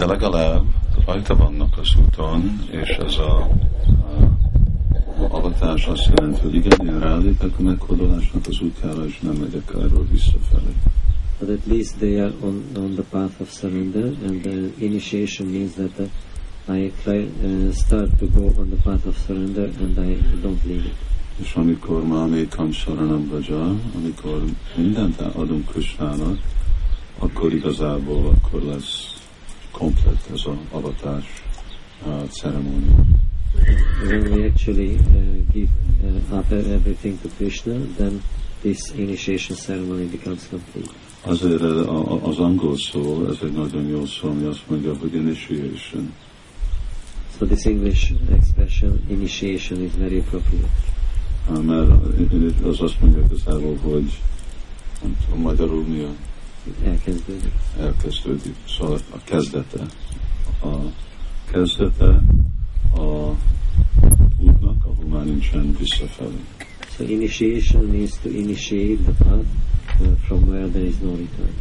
de legalább rajta vannak az úton, és ez a avatás azt jelenti, hogy igen, én rálépek a meghódolásnak az útjára, és nem megyek erről visszafelé. But at least they are on the path of surrender, and the initiation means that I start to go on the path of surrender, and I don't leave it. És amikor Mámékam Saranam Vaja, amikor mindent adunk Krishnának, akkor igazából akkor lesz komplett ez az avatás ceremónia. When we actually give up everything to Krishna, then this initiation ceremony becomes complete. Azért az angol szó, ez egy nagyon jó szó, ami azt mondja, hogy initiation. So this English expression, initiation, is very appropriate. Mert az azt mondja igazából, hogy nem tudom, magyarul mi a elkezdődik. Elkezdődik. Szóval a kezdete a útnak, ahol már nincsen visszafelé. So initiation means to initiate the path from where there is no return.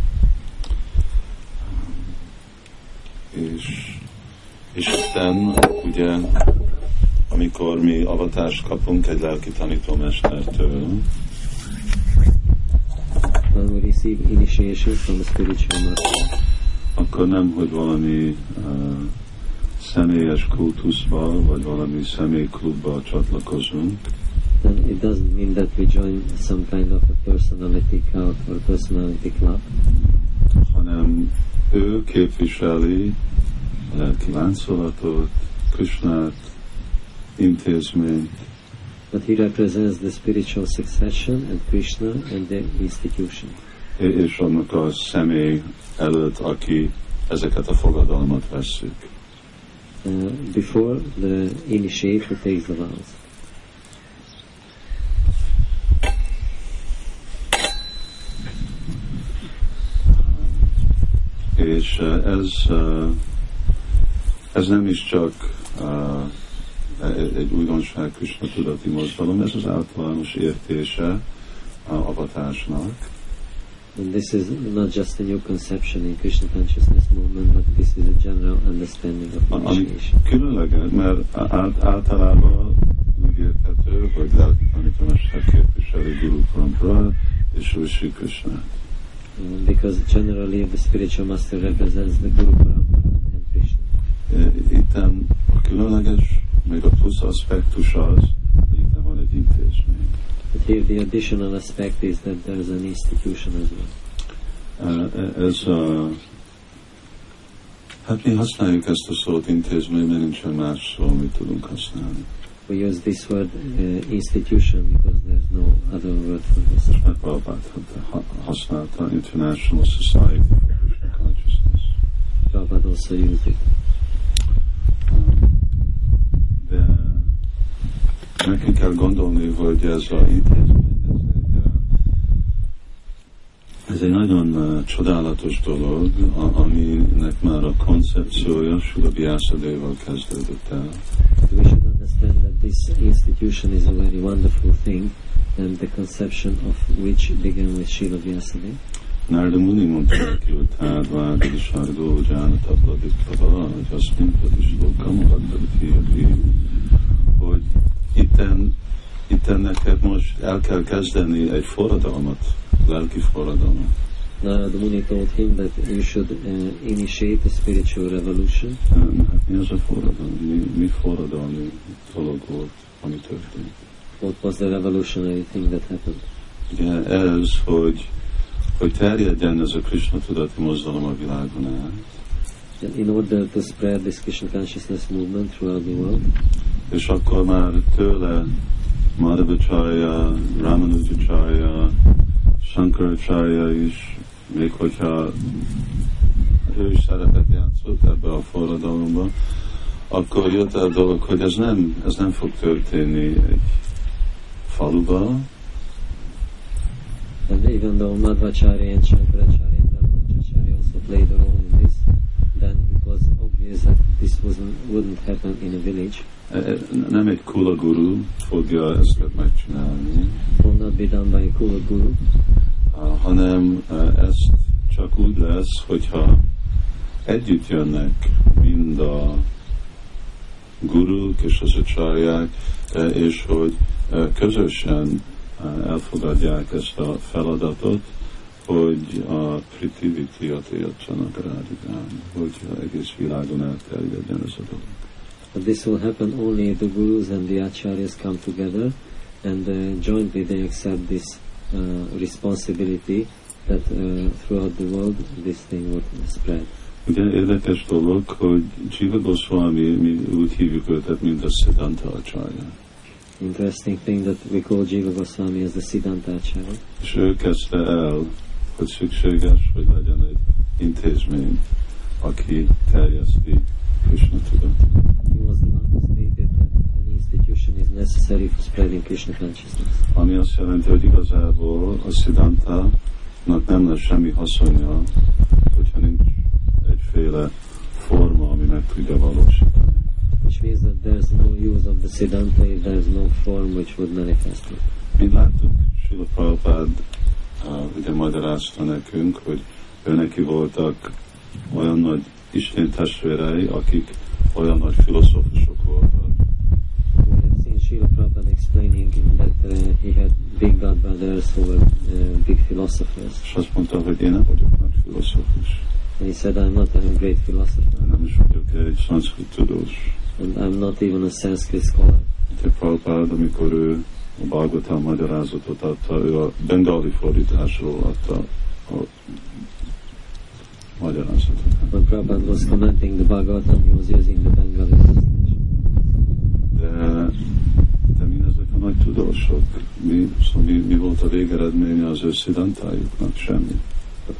És aztán ugye amikor mi avatást kapunk egy lelki tanítómestertől, we receive initiation from the spiritual master, akkor nem, hogy valami személyes kultuszba, vagy valami személyklubba csatlakozunk. Then it doesn't mean that we join some kind of a personality cult or personality club. Hanem ő képviseli lelki láncolatot, Krishnát, intézményt. But he represents the spiritual succession and Krishna and the institution. És annak a személy előtt, aki ezeket a fogadalmat vesszük. Before the initiate who takes the vows. És ez nem is csak egy újdonság Krishna tudati mozgalom, ez az általános értése a avatásnak. And this is not just a new conception in Krishna consciousness movement, but this is a general understanding of initiation. Különleges, mert általában úgy érthető, hogy lelki tanítómester képviseli guru parampara és Sri Krishna. Because generally the spiritual master represents the guru parampara and Krishna. Itten a különleges, még a plusz aspektus az, hogy itt van egy intézmény. But here the additional aspect is that there is an institution as well. Hát mi használjuk ezt a szót intézmény, mert nincsen más szó, amit tudunk használni. We use this word institution because there's no other word for this. És már Prabhupád használta International Society of Krishna Consciousness. Prabhupád also used it. Nekünk kell gondolni, hogy ez az intézmény, ez egy nagyon csodálatos dolog, aminek már a koncepciója Srila Vyasadeva kezdődött el. We should understand that this institution is a very wonderful thing, and the conception of which began with Srila Vyasadeva. Narada Muni mondta neki, hogy tárvád, és ardó, gyánat, abladikava, hogy azt mondtad is, hogy Itten neked most el kell kezdeni egy forradalmat, lelki forradalmat. Narada Muni told him that you should initiate a spiritual revolution. Mi az a forradalom? Mi forradalmi dolog volt, ami történt? What was the revolutionary thing that happened? Ugye ez, hogy terjedjen ez a Krishna tudati mozdalom a világon át. And in order to spread this Krishna consciousness movement throughout the world. És akkor már tőle Madhvacharya, Ramachandra, Shankaracharya is, még hogyha ő is szerepet játszott ebbe a forradalomba, akkor jött el a dolog, hogy ez nem fog történni egy faluba. And even though Madhvacharya and Shankaracharya and Ramachandra also played a role in this, then it was obvious that this wouldn't happen in a village. Nem egy kula guru fogja ezt megcsinálni, hanem ezt csak úgy lesz, hogyha együtt jönnek mind a guruk és az acharyák, és hogy közösen elfogadják ezt a feladatot, hogy a pritivitijat értsenek Rádikán, hogy egész világon elterjedjen ez a dolog. But this will happen only if the gurus and the acharyas come together and jointly they accept this responsibility that throughout the world this thing will spread. Ugye érdekes dolog, hogy Jiva Goswami, mi úgy hívjuk őt, mint a Siddhanta Acharya. Interesting thing that we call Jiva Goswami as the Siddhanta Acharya. És ő kezdte el, hogy szükséges, hogy legyen egy intézmény, aki terjeszti Krishna tudatot. He was the one who stated that an institution is necessary for spreading Krishna consciousness. Ami azt jelenti, hogy igazából a Siddhantának nem lesz semmi haszonja, hogyha nincs egyféle forma, ami meg tudja valósítani. Which means that there is no use of the Siddhanta if there is no form which would manifest it. Mint láttuk, Srila Prabhupada ugye magyarázta nekünk, hogy őneki voltak olyan nagy Isten testvérei, akik olyan nagy filozófusok voltak. We have seen Srila Prabhupada explaining that he had big god brothers who were big philosophers. És azt mondta, hogy én nem vagyok nagy filozófus. And he said, I'm not a great philosopher. Nem is vagyok egy szanszkrit tudós. And I'm not even a Sanskrit scholar. De Prabhupada, amikor ő a Bhagavatam magyarázatot adta, ő a bengali fordításról adta a magyarázatot. When Prabhupada was commenting the Bhagavatam, he was using the Bengali translation. De mindezek a nagy tudósok, mi volt a végeredménye az ő sziddhantájuknak? Semmi.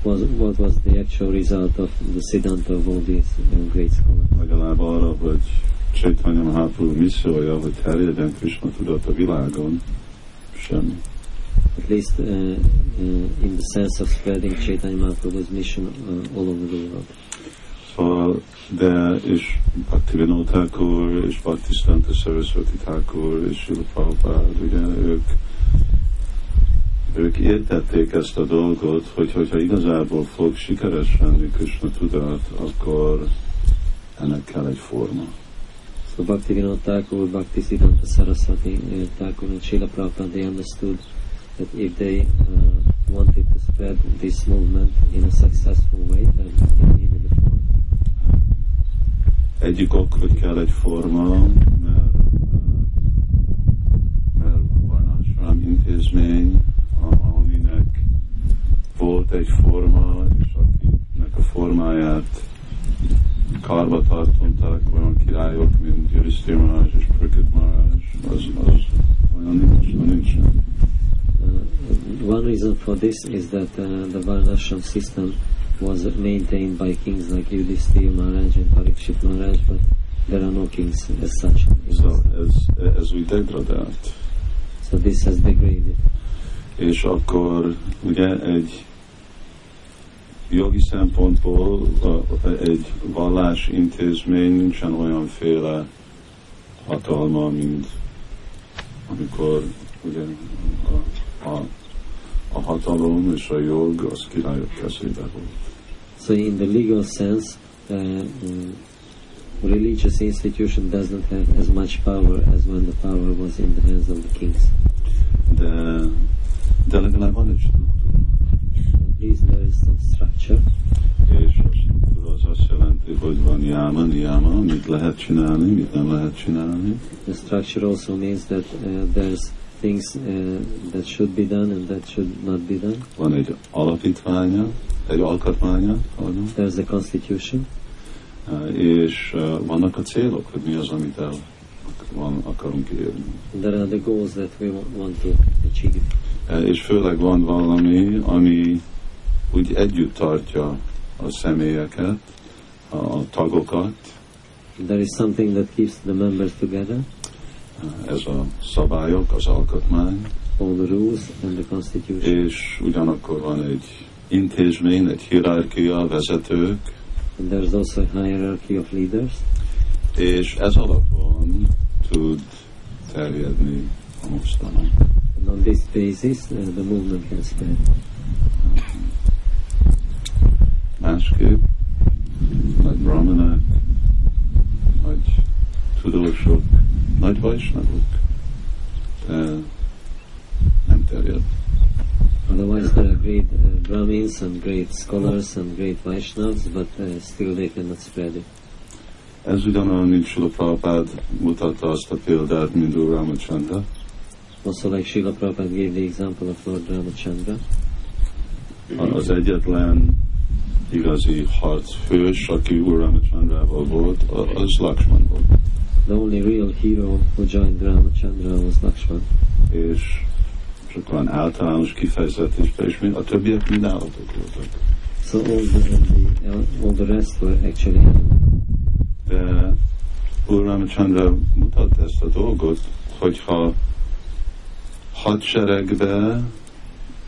What was the actual result of the Siddhanta of all these great scholars? Legalább arra, hogy Chaitanya Mahaprabhu missziója, hogy terjedjen Krishna tudat a világon, semmi. At least in the sense of spreading Chaitanya Mahaprabhu's mission all over the world. Szóval, de és Bhaktivinoda Thakur, és Bhaktisiddhanta Saraswati Thakur, és Srila Prabhupada, ugye ők értették ezt a dolgot, hogy hogyha igazából fog sikeres lenni Krishna tudat, akkor ennek kell egy forma. So Bhaktivinoda Thakur, Bhaktisiddhanta Saraswati Thakur and Srila Prabhupada, they understood that if they wanted to spread this movement in a successful way, then they needed a form. Egyik ok, hogy kell egy forma, mert Varnashram intézmény, aminek volt egy forma, és akinek a formáját karba tartották olyan királyok, mint Yudhishthir Maharaj és Parikshit Maharaj, az olyan nincsen. One reason for this is that the Varnashram system was maintained by kings like Yudhishthir Maharaj and Parikshit Maharaj, but there are no kings as such. So as we degradált. So this has degraded. És akkor ugye egy jogi szempontból egy vallás intézmény nincsen olyanféle hatalma, mint amikor ugye a hatalom és a jog az királyok kezébe volt. So in the legal sense, religious institution does not have as much power as when the power was in the hands of the kings. De legalább van egy struktúra. Please, there is some structure. És a struktúra az azt jelenti, hogy van yama, niyama, mit lehet csinálni, mit nem lehet csinálni. The structure also means that there's things that should be done and that should not be done. Van egy alapítványa, egy alkotmánya. There's a constitution. És vannak a célok, hogy mi az, amit el akarunk érni. There are the goals that we want to achieve. És főleg van valami, ami úgy együtt tartja a személyeket, a tagokat. There is something that keeps the members together. Ez a szabályok, az alkotmány. All the rules and the constitution. És ugyanakkor van egy intézmény, egy hierarchia, vezetők. And there's also a hierarchy of leaders. És ez alapon tud terjedni a mostanáig. And on this basis, the movement can spread. Másképp tudósok, nagy vajsnavok nem terjed. Otherwise there are great Brahmins and great scholars and great Vaishnavs, but still they cannot spread it. Ez ugyanolyan, mint Srila Prabhupada mutatta azt a példát, mint Úr Ramachandra. Also like Srila Prabhupada gave the example of Lord Ramachandra. Az egyetlen igazi harchős, aki Úr Ramachandrával volt, az Lakshman volt. The only real hero who joined Ramachandra was Lakshman. És csak olyan általános kifejezésben is, a többiek mind állatok voltak. So all the rest were actually animals. De Úr Ramachandra mutatta ezt a dolgot, hogyha hadseregbe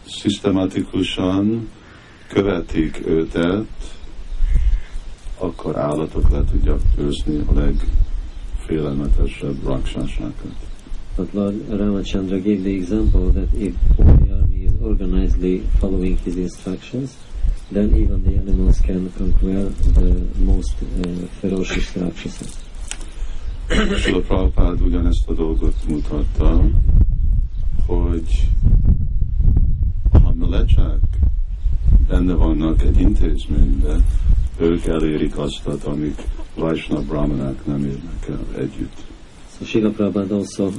szisztematikusan követik őt, akkor állatok le tudják őzni a legfélelmetesebb rakszásákat. But Lord Ramachandra gave the example that if the army is organizedly following his instructions, then even the animals can conquer the most ferocious rakshasas. Srila Prabhupada ugyanezt a dolgot mutatta, hogy a mlecsák benne vannak egy intézményben, ők elérik azt, amit Vaishnava brahmanák nem érnek el együtt. So Srila Prabhupada also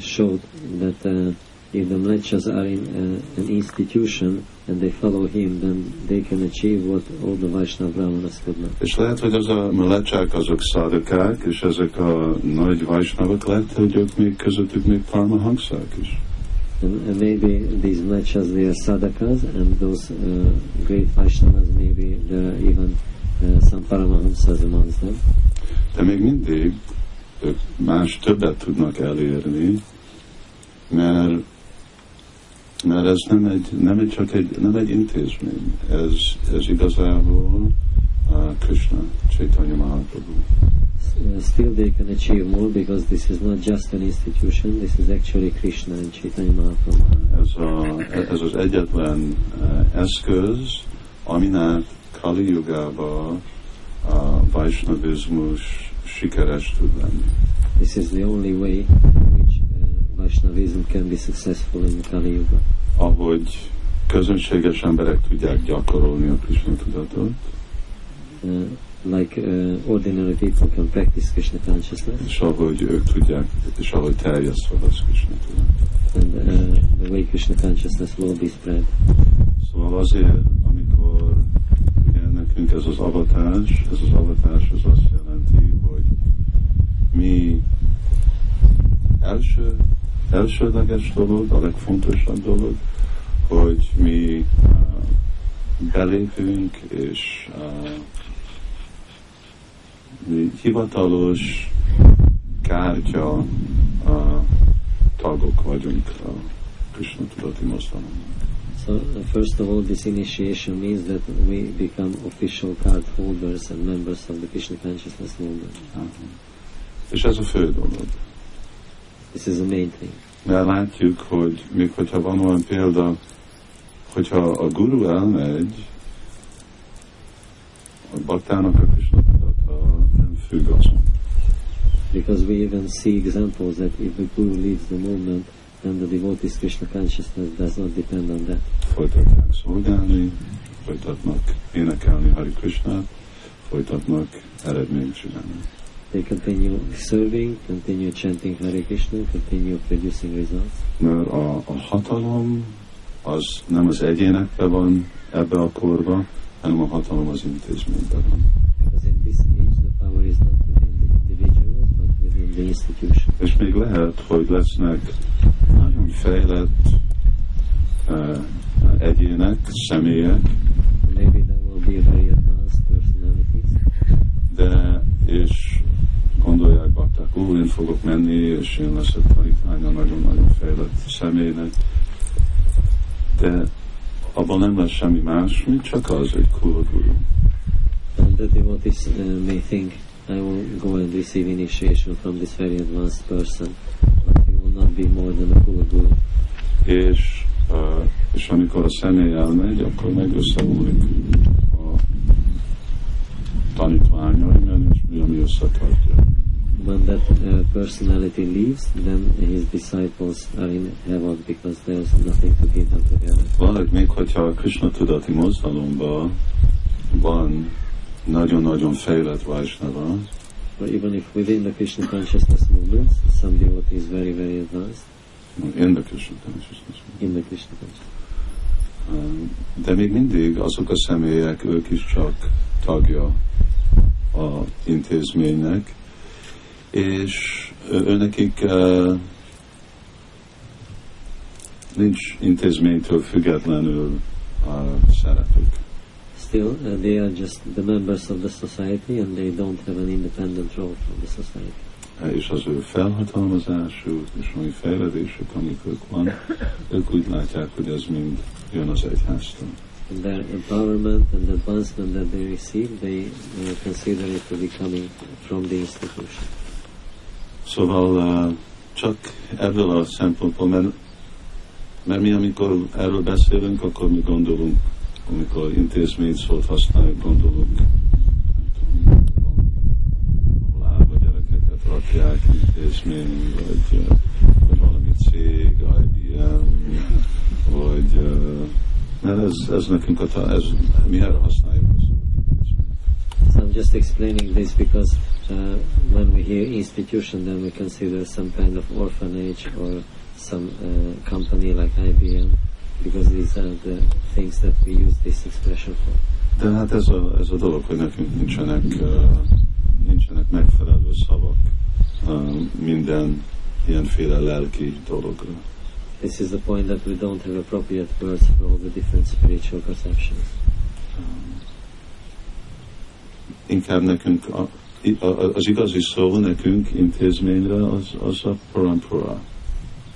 showed that if the Mlechas are in an institution and they follow him, then they can achieve what all the Vaishnava Brahmanas could not. És lehet, hogy az a Mlechák azok szádakák, és ezek a nagy Vaishnavak lehet, hogy ők még közöttük még parmahangszák is. And maybe these Mlechas, they are sadhakas, and those great Vaishnavas, maybe there are even some paramahamsas amongst them. De még mindig ők más többet tudnak elérni, mert ez nem egy intézmény, ez igazából Krishna, Chaitanya Mahaprabhu. Still they can achieve more because this is not just an institution, this is actually Krishna and Chaitanya Mahaprabhu. Ez az egyetlen eszköz, amin át Kali Yugában a Vaishnavizmus sikeres tud lenni. This is the only way which Vaishnavism can be successful in Kali Yuga. Ahogy közönséges emberek tudják gyakorolni a Krishna tudatot, like ordinary people can practice Krishna consciousness. És ahogy ők tudják, és ahogy terjesztve az Krishna tudatot. And the way Krishna consciousness will be spread. Szóval azért, amikor ugye nekünk ez az avatás, az azt jelenti, hogy mi elsődleges dolog, a legfontosabb dolog, hogy mi belépünk, és mi hivatalos kártya tagok vagyunk a Krishna tudati mozgalomban. So first of all, this initiation means that we become official card holders and members of the Krishna Consciousness Movement. És ez a fő dolog. This is the main thing. Mert látjuk, hogy még hogyha van olyan példa, hogyha a guru elmegy, a baktának a Krishna tudata nem függ azon. Because we even see examples that if the guru leaves the movement, then the devotee's Krishna consciousness does not depend on that. Folytatnak szolgálni, folytatnak énekelni Hare Krishnát, folytatnak eredményt csinálni. They continue serving, continue chanting Hare Krishna, continue producing results. Mert a hatalom az nem az egyénekben van ebbe a korban, hanem a hatalom az intézményben van. Because in this age the power is not within the individuals, but within the institution. És még lehet, hogy lesznek nagyon fejlett egyének, személyek. Maybe there will be very advanced personalities. De, és gondolják bakták, én fogok menni, és én leszek tanítvány a nagyon-nagyon fejlett személynek. De abban nem lesz semmi más, mint csak az egy cool guru. And the devotees may think, I will go and receive initiation from this very advanced person, but he will not be more than a cool guru. És amikor a személy elmegy, akkor meg összeúlik a tanítványai, ami összetartja. When that personality leaves, then his disciples are in heaven because there's nothing to give them together. Valahogy még hogyha a Krishna tudati mozdalomban van nagyon-nagyon fejlett Vaishnava, but even if within the Krishna consciousness movement, some devotee is very, very advanced. In the Krishna consciousness. De még mindig azok a személyek, ők is csak tagja az intézménynek, és őnekik nincs intézménytől függetlenül a szeretük. Still, they are just the members of the society and they don't have an independent role from the society. És az ő felhatalmazásuk és a mi fejledésük, amik ők van, ők úgy látják, hogy ez mind jön az egyháztól. And their empowerment and advancement that they receive, they consider it to be coming from the institution. Szóval csak ebből a szempontból, mert mi amikor erről beszélünk, akkor mi gondolunk, amikor intézmény szót használjuk, gondolunk, ahol gyerekeket rakják intézmény, vagy valami cég, IBM, vagy... Ez nekünk ez mi erre használjuk. So I'm just explaining this because when we hear institution, then we consider some kind of orphanage or some company like IBM, because these are the things that we use this expression for. De hát ez a dolog, hogy nekünk nincsenek megfelelő szavak minden ilyenféle lelki dologra. This is the point that we don't have appropriate words for all the different spiritual conceptions. Inkább nekünk az igazi szó nekünk intézményre az a parampara.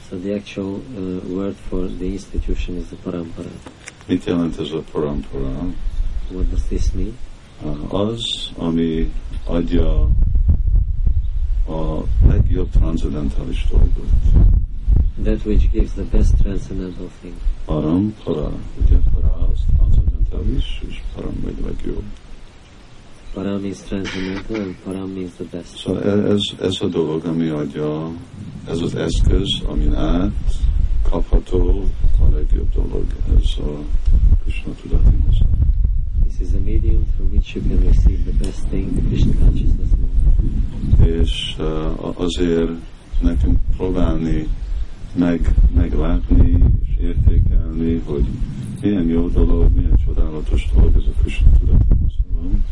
So the actual word for the institution is the parampara. Mit jelent ez a parampara? What does this mean? Az, ami adja a legjobb transzendentális dolgot. That which gives the best transcendental thing. Parampara, ugye para az transzendentális, és param vagy legjobb. Param is transcendental, and param means the best. So ez a dolog, ami adja, ez az eszköz, amin át kapható a legjobb dolog, ez a Krishna tudati mozdalom. This is a medium through which you can receive the best thing, the Krishna consciousness movement. És azért nekünk próbálni meglátni és értékelni, hogy milyen jó dolog, milyen csodálatos dolog ez a Krishna tudati mozdalom.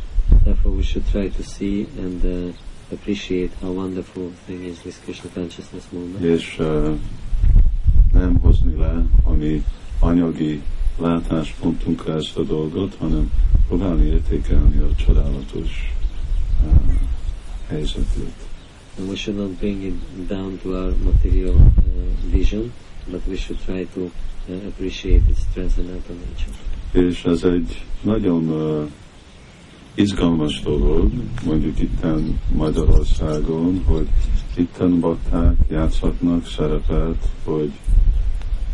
Therefore we should try to see and appreciate how wonderful thing is this Krishna consciousness movement. És nem hozni le a mi anyagi látáspontunkra ezt a dolgot, hanem próbálni értékelni a csodálatos helyzetét. And we should not bring it down to our material vision, but we should try to appreciate its transcendental nature. És ez egy nagyon izgalmas dolog, mondjuk itten Magyarországon, hogy itten bakták játszhatnak szerepet, hogy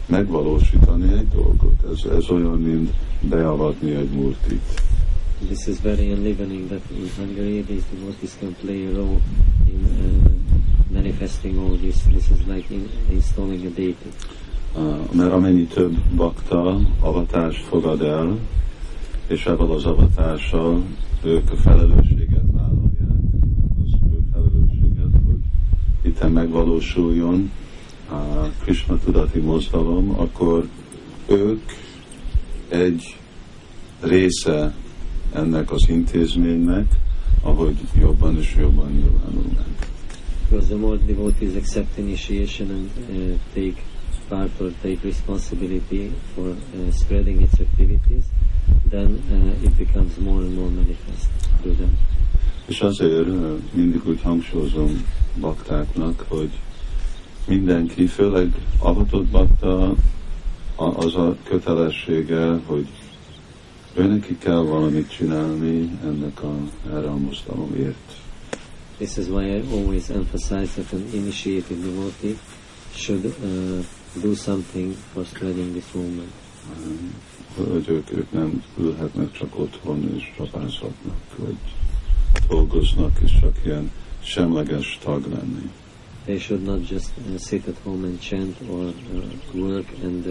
megvalósítani egy dolgot. Ez olyan, mint beavatni egy murtit. This is very enlivening that in Hungary these devotees can play a role in manifesting all this. This is like installing a deity. Mert amennyi több bakta avatást fogad el, és ebből az avatással ők a felelősséget vállalják, az ő felelősséget, hogy itten megvalósuljon a Krishna tudati mozdalom, akkor ők egy része ennek az intézménynek, ahogy jobban és jobban nyilvánulnak. Because the more devotees accept initiation and take part or take responsibility for spreading its activities, then it becomes more and more manifest to them. És azért mindig úgy hangsúlyozom baktáknak, hogy mindenki, főleg avatott bakta, az a kötelessége, hogy őneki kell valamit csinálni erre a mozdalomért. This is why I always emphasize that an initiated devotee should do something for spreading this movement. Hogy ők nem ülhetnek csak otthon és csapázhatnak, vagy dolgoznak és csak ilyen semleges tag lenni. They should not just sit at home and chant or work and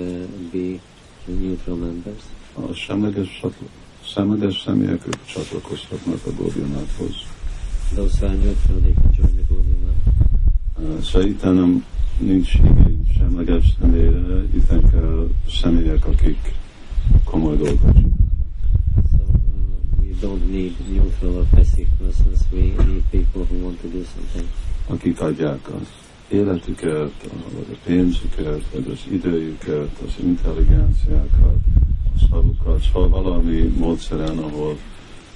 be neutral members. A semleges személyek csatlakozhatnak a Gódionáthoz. Those who are neutral, they can join the Gódionát. Szerintem nincs igény semleges személyre, itten kell személyek, akik komoly dolgot csinálnak. Don't need neutral or passive persons. We need people who want to do something. Akik adják az életüket, vagy a pénzüket, vagy az időjüket, az intelligenciákat, a szavukat, szóval valami módszeren, ahol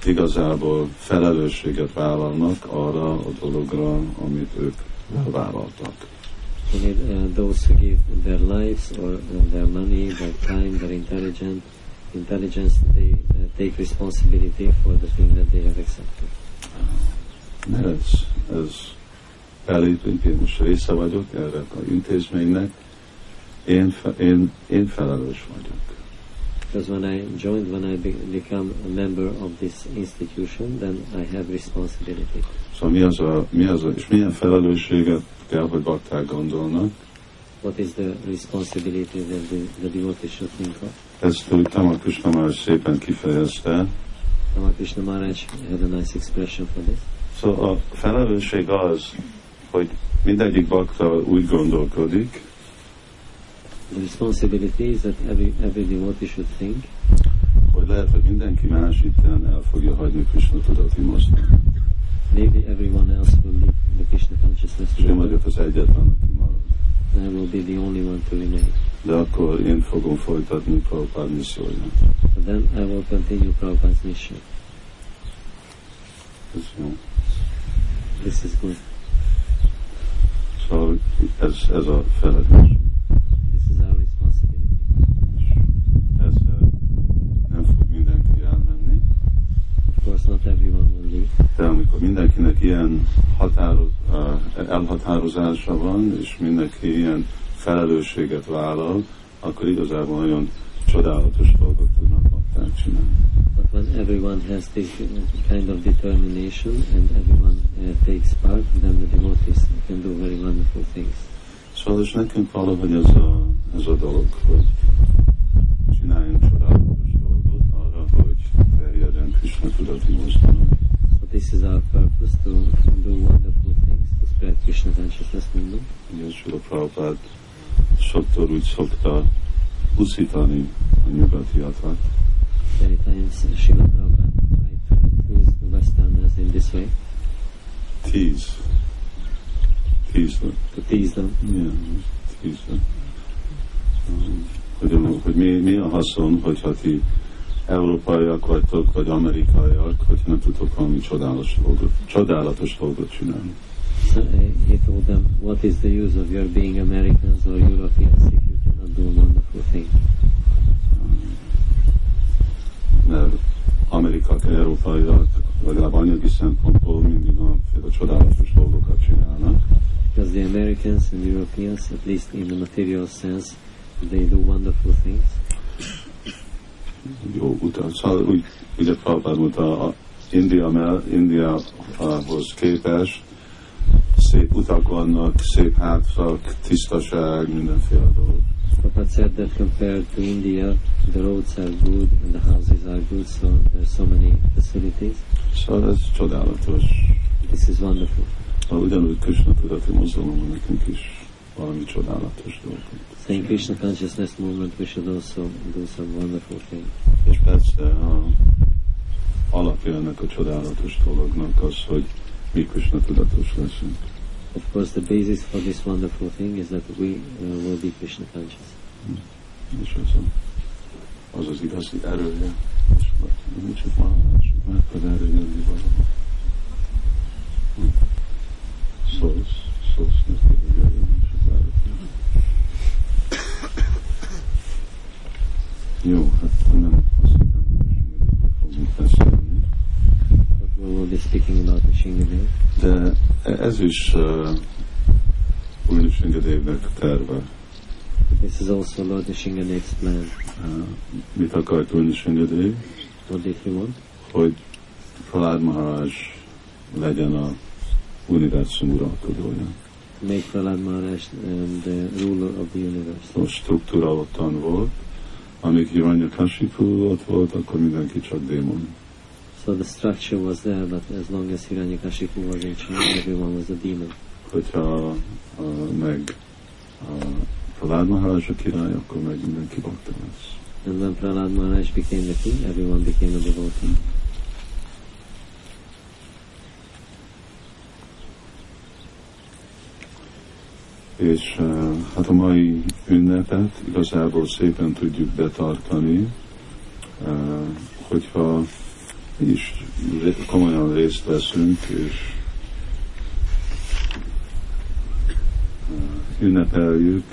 igazából felelősséget vállalnak arra a dologra, amit ők vállaltak. We need those who give their lives or their money, their time, their intelligence, they take responsibility for the thing that they have accepted. Ez elítőként most része vagyok erre a intézménynek, én felelős vagyok. Because when I become a member of this institution, then I have responsibility. So mi az a, és milyen felelősséget kell, hogy bakták gondolnak? What is the responsibility that the devotee should think of? Ezt úgy Tamakrishna Maharaj szépen kifejezte. Tamakrishna Maharaj had a nice expression for this. So a felelősség az, hogy mindegyik bakta úgy gondolkodik. The responsibility is that every devotee should think. Hogy lehet, hogy mindenki más itten el fogja hagyni Krishna tudati mozdát. Maybe everyone else will leave the Krishna consciousness. És én vagyok az egyetlen, aki marad. I will be the only one to remain. De akkor én fogom folytatni Prabhupád misszióját. Then I will continue Prabhupád's mission. Ez jó. This is good. So ez a felelősség. This is our responsibility. Ez nem fog mindenki elmenni. Of course not everyone will leave. De amikor mindenkinek ilyen elhatározása van, és mindenki ilyen felelősséget vállal, akkor igazából nagyon csodálatos dolgot tudnak bakták csinálni. But when everyone has this kind of determination and everyone takes part, then the devotees can do very wonderful things. Szóval és nekünk valahogy ez a dolog, hogy csináljunk csodálatos dolgot arra, hogy terjedjen Krishna tudati mozdanak. So this is our purpose, to do wonderful things, to spread Krishna consciousness mindunk. Igen, Srila Prabhupada sokszor úgy szokta pusztítani a nyugatiakat. Many times Srila Prabhupada tried to influence the Westerners in this way. To tease them. Yeah, tease them. Hogy mi a haszon, hogyha ti európaiak vagytok, vagy amerikaiak, hogy nem tudtok valami csodálatos dolgot csinálni. He told them, what is the use of your being Americans or Europeans if you cannot do wonderful things? Mert amerikaiak, európaiak, legalább anyagi szempontból mindig a csodálatos dolgokat csinálnak. Because the Americans and Europeans, at least in the material sense, they do wonderful things. Jó utal. Szóval úgy, ugye Prabhupád mondta, Indiához képest szép utak vannak, szép házak, tisztaság, mindenféle dolog. Prabhupád said that compared to India, the roads are good and the houses are good, so there's so many facilities. Szóval ez csodálatos. This is wonderful. Ugyanúgy Krishna tudati mozgalomban nekünk is valami csodálatos dolgunk. So in Krishna consciousness movement we should also do some wonderful things. És persze alapja ennek a csodálatos dolognak az, hogy mi Krishna tudatos leszünk. Of course the basis for this wonderful thing is that we will be Krishna conscious. És az igazi erője. És nem csak más, mert az erője mi valami. Szósz neki, hogy jövően csak váratni. Jó, hát nem azt hiszem, hogy fogunk beszélni. De ez is Úr Nrisimhadevnek terve. This is also Lord Nrisimhadev's plan. Mit akart Úr Nrisimhadev? What did he want? Hogy Prahlad Maharaj legyen a univerzum uralkodója. Még Prahlad Maharaj the ruler of the universe. A struktúra ottan volt, amíg Hiranyakashipu ott volt, akkor mindenki csak démon. So the structure was there, but as long as Hiranyakashipu was in charge, everyone was a demon. Hogyha meg Prahlad Maharaj a király, akkor meg mindenki bakta lesz. And when Prahlad Maharaj became the king, everyone became a devotee. És hát a mai ünnepet igazából szépen tudjuk betartani, hogyha is komolyan részt veszünk, és ünnepeljük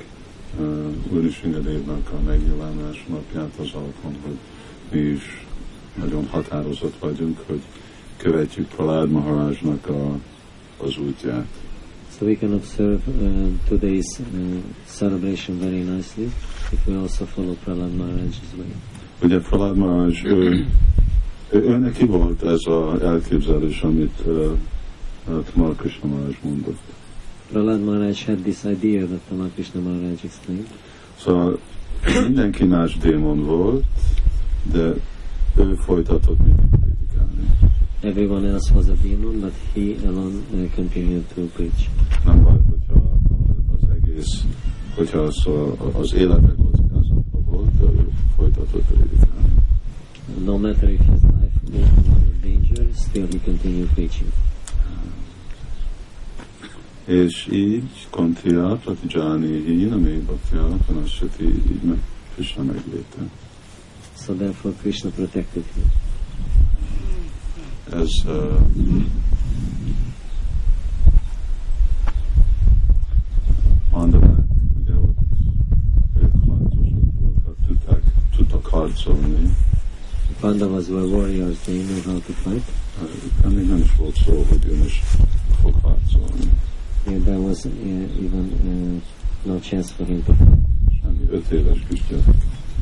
Nrisimhadevnek a megnyilvánulás napját az alapon, hogy mi is nagyon határozott vagyunk, hogy követjük Prahlad Maharajnak az útját. So we can observe today's celebration very nicely if we also follow Prahlad Maharaj's way. Ugye Prahlad Maharaj, ő neki volt ez az elképzelés, amit Tamakrishna Maharaj mondott. Prahlad Maharaj had this idea that Tamakrishna Maharaj explained. Szóval mindenki más démon volt, de ő folytatott mindent kritikálni. Everyone else was a demon, but he alone continued to preach. Nem volt, az egész, hogyha az élete kockázatban volt, de ő folytatott prédikálni. No matter if his life was in danger, still he continued preaching. És így, Kontia, Pratijani, Hinami, Bhaktya, Panasati, így meg Krishna megvédte. So therefore Krishna protected him. On the back, ugye ott ők harcosok voltak, tudtak harcolni. The Pandavas were warriors, they knew how to fight. Még nem is volt szó, hogy ön is fog harcolni. Yeah, there was even no chance for him to fight. Semmi, 5 éves kisgyerek.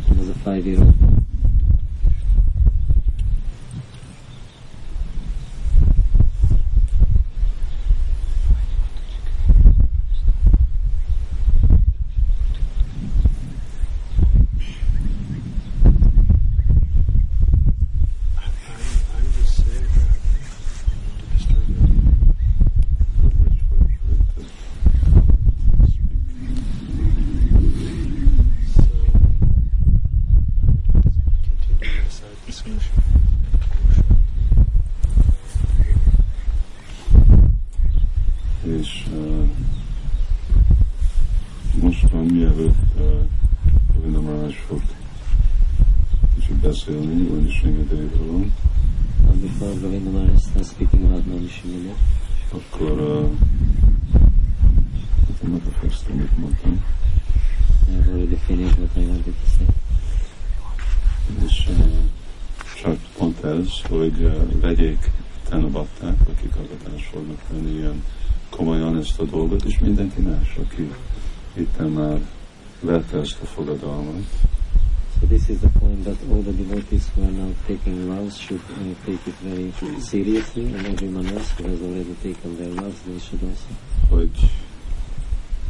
It was a 5-year-old. So this is the point that all the devotees who are now taking vows should take it very seriously, and everyone else who has already taken their vows, they should also. Hogy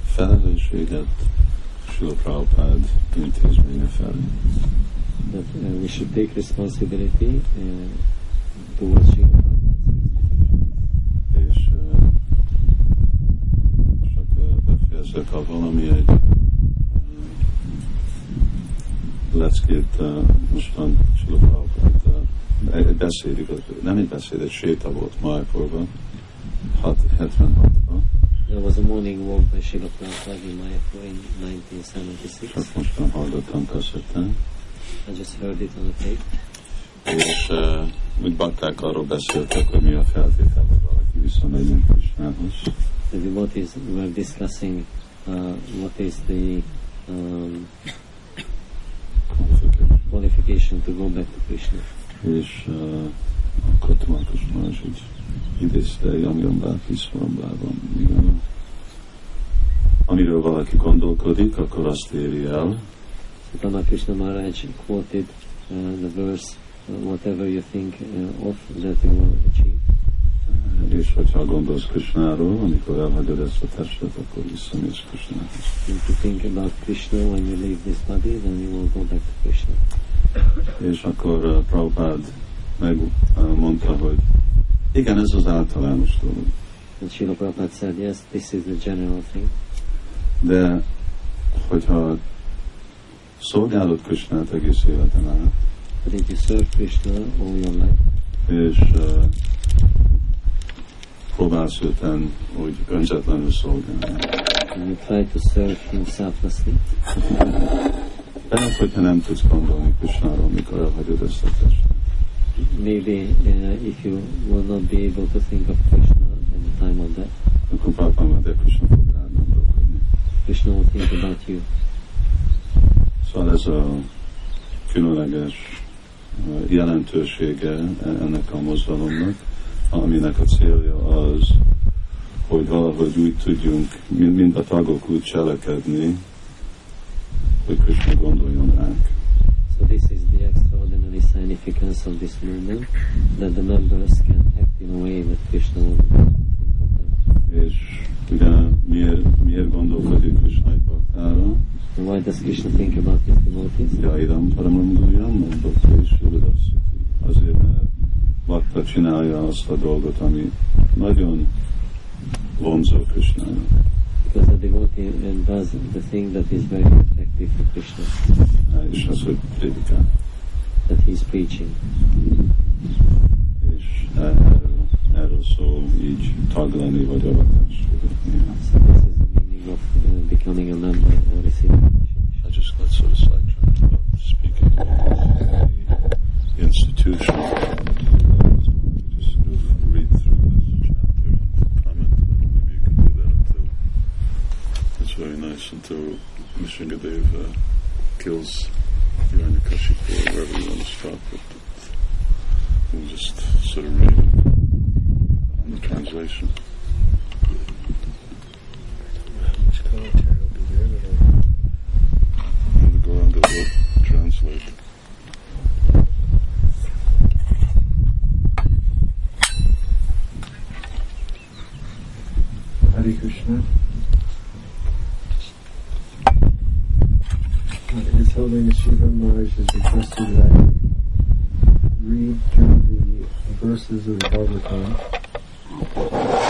felelősséget Srila Prabhupada intézménye felé. That we should take responsibility towards Srila Prabhupada. És csak befejezek, ha valami egy leckét mostan Srila Prabhupada beszélik, nem egy beszéd, egy séta volt Májpurban, 76-ban. There was a morning walk by Srila Prabhupada in Mayapur in 1976. Csak mostan hallgattam kasszetten. I just heard it on the tape. És úgy bakták arról beszéltek, hogy mi a feltétel, hogy valaki visszamegyünk Krishnához. The devotees were discussing what is the qualification to go back to Krishna. És akkor Tamakrishna Maharaj így idézte Jamjambát, Viszvarambában, igen. Amiről valaki gondolkodik, akkor azt éri el. So Tamakrishna Maharaj quoted the verse, whatever you think of, that you will achieve. is, hogyha gondolsz Krishnáról, amikor elhagyod ezt a testet, akkor visszamész Krishnához. To think about Krishna when you leave this body, then you will go back to Krishna. És akkor Prabhupád megmondta, hogy igen, ez az általános dolog. And Srila Prabhupada said, yes, this is the general thing. De hogyha szolgálod Krishnát egész életen át, but if you serve Krishna all your life, és próbálsz őten, hogy önzetlenül szolgálni. And you try to serve him selflessly. Tehát, hogyha nem tudsz gondolni Krishnáról, mikor elhagyod ezt a testet. Maybe if you will not be able to think of Krishna at the time of death, akkor Prabhupada Krishna fog rád gondolkodni. Krishna will think about you. Szóval ez a különleges jelentősége ennek a mozdalomnak, aminek a célja az, hogy valahogy úgy tudjunk, mind a tagok úgy cselekedni, hogy Krishna gondoljon ránk. So this is the extraordinary significance of this movement, that the members can act in a way that Krishna will think of them. És ugye miért gondolkodik Krishna egy baktára? Why does Krishna think about his devotees? Jaidam Paramandulyam, Bhakta is Judasati. Azért, mert Bhakta csinálja azt a dolgot, ami nagyon vonzó Krishnának. Because the devotee does the thing that is very effective for Krishna. És az, hogy prédikál. That he is preaching. És erről szól így taglani vagy avatás. So this is the meaning of becoming a member or receiving. I just got sort of sidetracked about speaking about the institution. Just sort of read through this chapter and comment, but maybe you can do that until it's very nice, until Nrisimhadeva kills Hiranyakashipu or wherever you want to stop it. We'll just sort of read it in the translation. Which commentary will be there? I'm going to go on to the translate. Hare Krishna. His Holiness Jiva Maharaj has requested that I read through the verses of the Bhagavatam.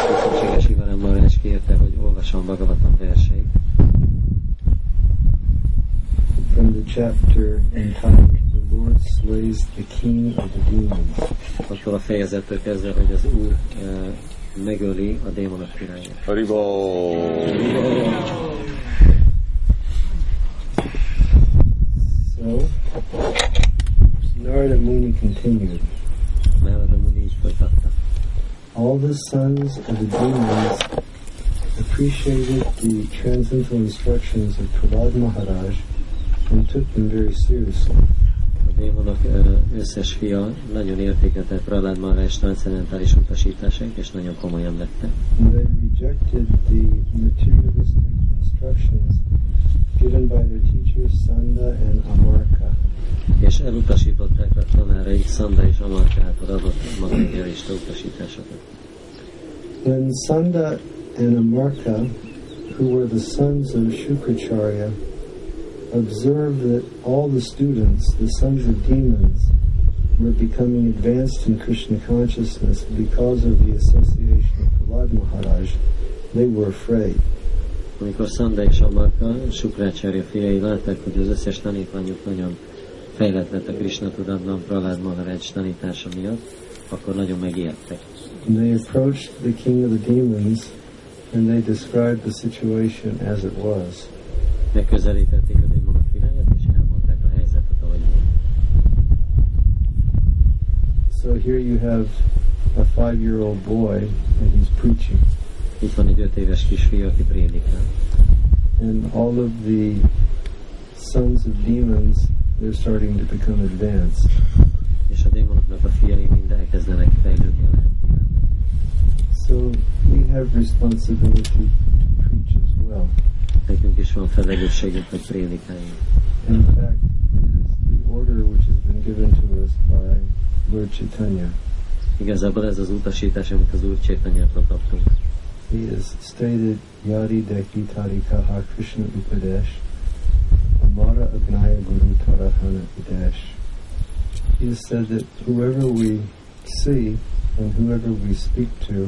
Szükséges Jiva Maharaj kérte, hogy olvassam Bhagavatam verseit. From the chapter entitled The Lord Slays the King of the Demons. Attól a fejezettől kezdve, hogy az Úr megöli a démonok királyát. Haribol! So, Narada Muni continued. Narada Muni így folytatta. All the sons of the demons appreciated the transcendental instructions of Prahlad Maharaj and took them very seriously. A démonok összes fia nagyon értékelte Prahlad Maharaj transzendentális utasításait és nagyon komolyan vette. They rejected the materialistic instructions given by their teachers Shanda and Amarka. És elutasították a tanáraik Shanda és Amarka által adott materialista utasításokat. When Shanda and Amarka, who were the sons of Shukracharya, observed that all the students, the sons of demons, were becoming advanced in Krishna consciousness because of the association of Prahlad Maharaj, they were afraid. Amikor Shanda és Amarka, Shukracharya fiai látták, hogy az összes tanítványuk nagyon fejlett lett a Krishna tudatban Prahlad Maharaj tanítása miatt, akkor nagyon megijedtek. And they approached the king of the demons and they described the situation as it was. Megközelítették a démonok irányát és elmondták a helyzetet, ahogy volt. So here you have a 5-year-old boy and he's preaching. Itt van egy 5 éves kisfiú, aki prédikál. And all of the sons of demons, they're starting to become advanced. És a démonoknak a fiai mind elkezdenek fejlődni a lelkében. So we have responsibility to preach as well. Nekünk is van felelősségünk, hogy prédikáljunk. In fact, it is the order which has been given to us by Lord Chaitanya. Igazából ez az utasítás, amit az Úr Csétanyától kaptunk. He has stated Yari Deki Tarikaha Krishna Upadesh Amara Agnaya Guru Tarahana Upadesh. He has said that whoever we see and whoever we speak to,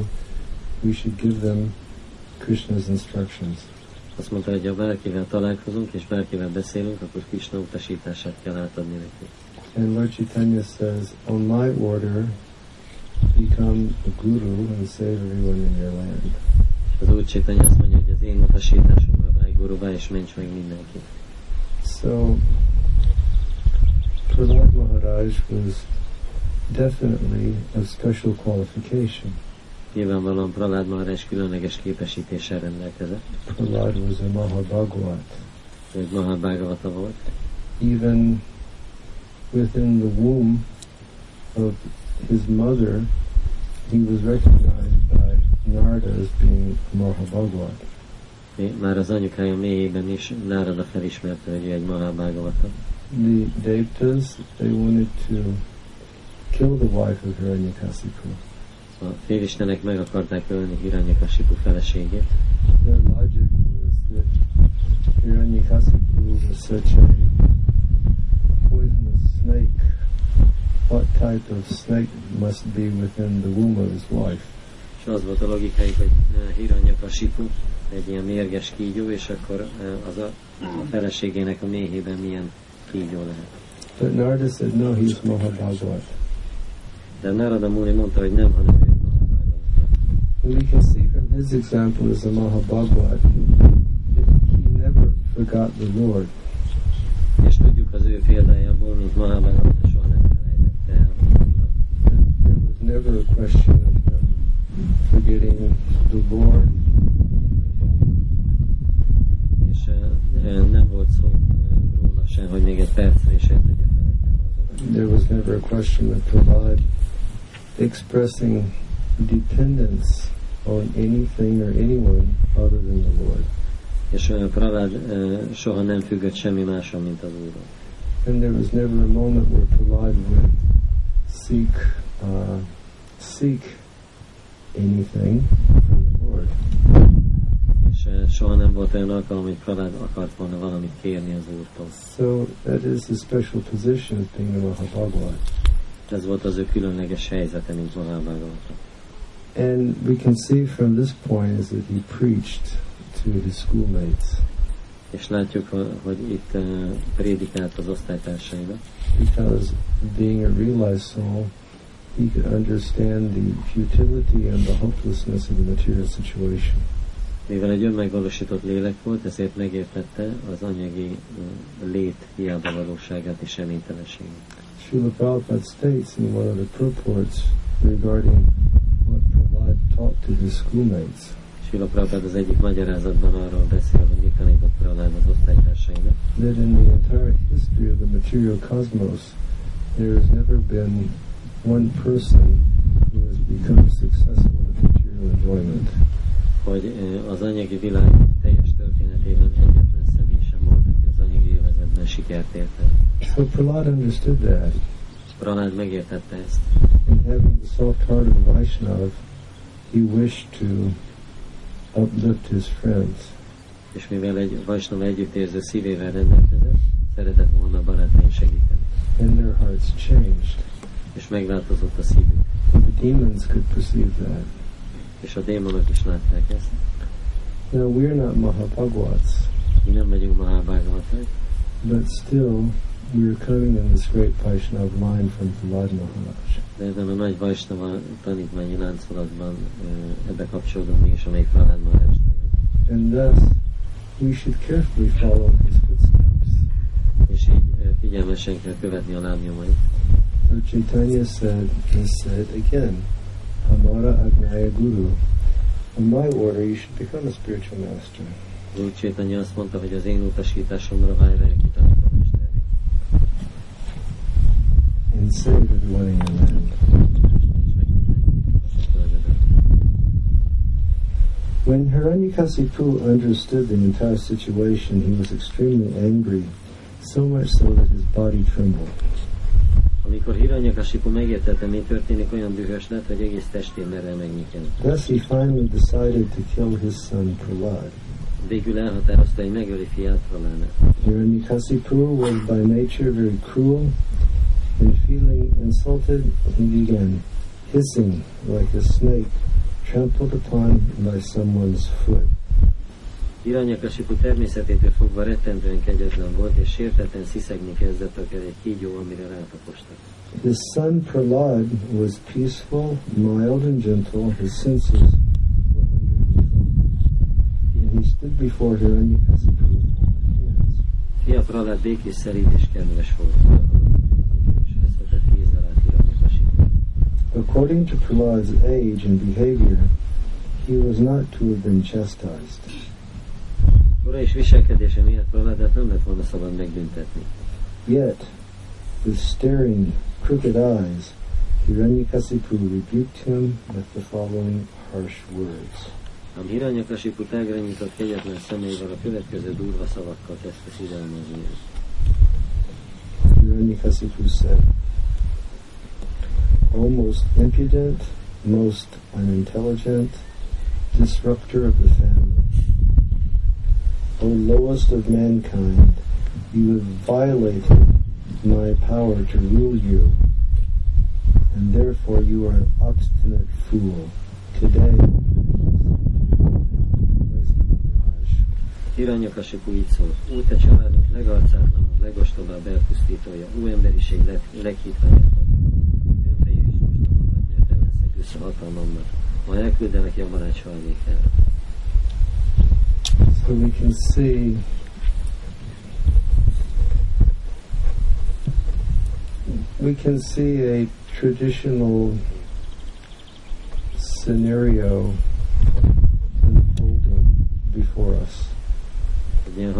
we should give them Krishna's instructions. Azt mondta, hogy ha bárkivel találkozunk és bárkivel beszélünk, akkor Krishna utasítását kell átadni nekik. And Lord Chaitanya says, on my order, become a guru and save everyone in your land. Az Úr Chaitanya azt mondja, hogy az én utasításomra válj guruvá és ments meg mindenkit. So, Prahlad Maharaj was definitely a special qualification. Nyilvánvalóan Prahlad Maharaj különleges képesítéssel rendelkezett. Prahlad was a Mahabhagavat. Egy Mahabhagavata volt. Even within the womb of his mother, he was recognized by Narada as being Mahabhagavat. Már az anyukája mélyében is Narada felismerte, hogy egy Mahabhagavata. The Devtas, they wanted to kill the wife of Hiranyakashipu. A félistenek meg akarták ölni Hiranyakashipu feleségét. Their logic was that Hiranyakashipu was such a poisonous snake. What type of snake must be within the womb of his wife? És az volt a logikájuk, hogy Hiranyakashipu egy ilyen mérges kígyó, és akkor az a feleségének a méhében milyen kígyó lehet. But Narada said, no, he's Mahabhagavat. De Narada Muni mondta, hogy nem, hanem ő Mahabhagavat. We can see from his example as a Mahabhagavat, he never forgot the Lord. És tudjuk az ő példájából, mint Mahabhagavat, soha nem felejtette el. There was never a question of him forgetting the Lord. És nem volt szó róla sem, hogy még egy percre is eltudja felejteni. There was never a question of Prahlad expressing dependence on anything or anyone other than the Lord. És Prahlad soha nem függött semmi másra, mint az Úrról. And there was never a moment where Prahlad would seek anything from the Lord. És soha nem volt olyan alkalom, hogy Prahlad akart volna valamit kérni az Úrtól. So that is the special position of being a Mahabhagavat. Ez volt az ő különleges helyzete, mint Mahabhagavata. And we can see from this point is that he preached to his schoolmates. És látjuk, hogy itt prédikált az osztálytársainak. Because being a realized soul, he could understand the futility and the hopelessness of the material situation. Mivel egy önmegvalósított lélek volt, ezért megértette az anyagi lét hiába valóságát és reménytelenségét. Srila Prabhupada states in one of the purports regarding what Prahlad taught to his schoolmates. Srila Prabhupada az egyik magyarázatban arról beszél, hogy mit tanított Prahlad az osztálytársainak. That in the entire history of the material cosmos, there has never been one person who has become successful in material enjoyment. Hogy az anyagi világ teljes történetében egyetlen személy sem volt, aki az anyagi élvezetben sikert ért el. So Prahlad understood that. Prahlad megértette ezt. And having the soft heart of Vaishnava, he wished to uplift his friends. És mivel egy Vaishnava együttérző szívével rendelkezett, szeretett volna barátain segíteni. And their hearts changed. És megváltozott a szívük. And the demons could perceive that. És a démonok is látták ezt. Now we're not Mahabhagavats. Mi nem vagyunk Mahabhagavatai. But still, we are coming in this great Vaishnava mind from Prahlad Maharaj. De ezen a nagy Vaishnava tanítmányi láncolatban ebbe kapcsolódunk mi is, amelyik Prahlad Maharaj. And thus, we should carefully follow his footsteps. És így figyelmesen kell követni a lábnyomait. So Chaitanya said, he said again, Amara Agnaya Guru. In my order, you should become a spiritual master. Úr Chaitanya azt mondta, hogy az én utasításomra válj lelki tanítómesterré. And save everyone in your land. When Hiranyakashipu understood the entire situation, he was extremely angry, so much so that his body trembled. Amikor Hiranyakashipu megértette, mi történik, olyan dühös lett, hogy egész testén merre megnyitjani. Thus he finally decided to kill his son Prahlad. Végül elhatározta, hogy megöli fiát Prahládát. Hiranyakashipu was by nature very cruel, and feeling insulted, he began hissing like a snake trampled upon by someone's foot. Hiranyakashipu természetétől fogva rettentően kegyetlen volt, és sértetten sziszegni kezdett, akár egy kígyó, amire rátapostak. His son Prahlad was peaceful, mild and gentle, his senses were under control, and he stood before Hiranyakashipu with open hands. Fia Prahlad békés, szerint és kedves volt. According to Prahlad's age and behavior, he was not to have been chastised. Yet, with staring, crooked eyes, Hiranyakashipu rebuked him with the following harsh words. Hiranyakashipu said, "O most impudent, most unintelligent, disruptor of the family, O lowest of mankind, you have violated my power to rule you, and therefore you are an obstinate fool. Today, Hiranyakashipu így szólt: Ó, te családok legarcátlanabb, legostobabb elpusztítója, ó emberiség leghitvágyabb. So we can see a traditional scenario unfolding before us. The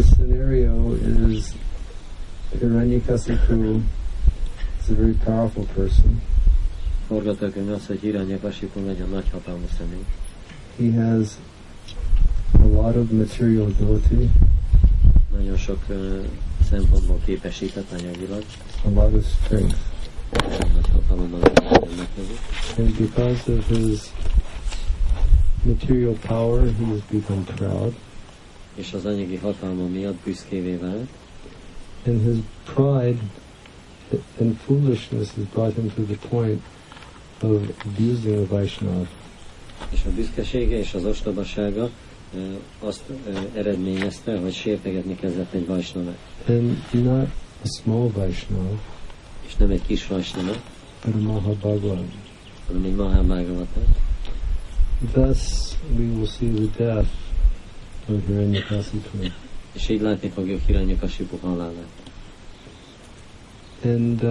scenario is Hiranyakashipu. He's a very powerful person. He has a lot of material ability, a lot of strength. And because of his material power, he has become proud. And his pride and foolishness has brought him to the point of abusing the Vaishnava. És a büszkesége és az ostobasága azt eredményezte, hogy sértegetni kezdett egy Vaishnavát. And not a small Vaishnava, és nem egy kis Vaishnava, but a Mahabhagavat, hanem egy Mahabhagavat. Thus we will see the death of Hiranyakashipu. És így látni fogjuk Hiranyakashipu halálát. And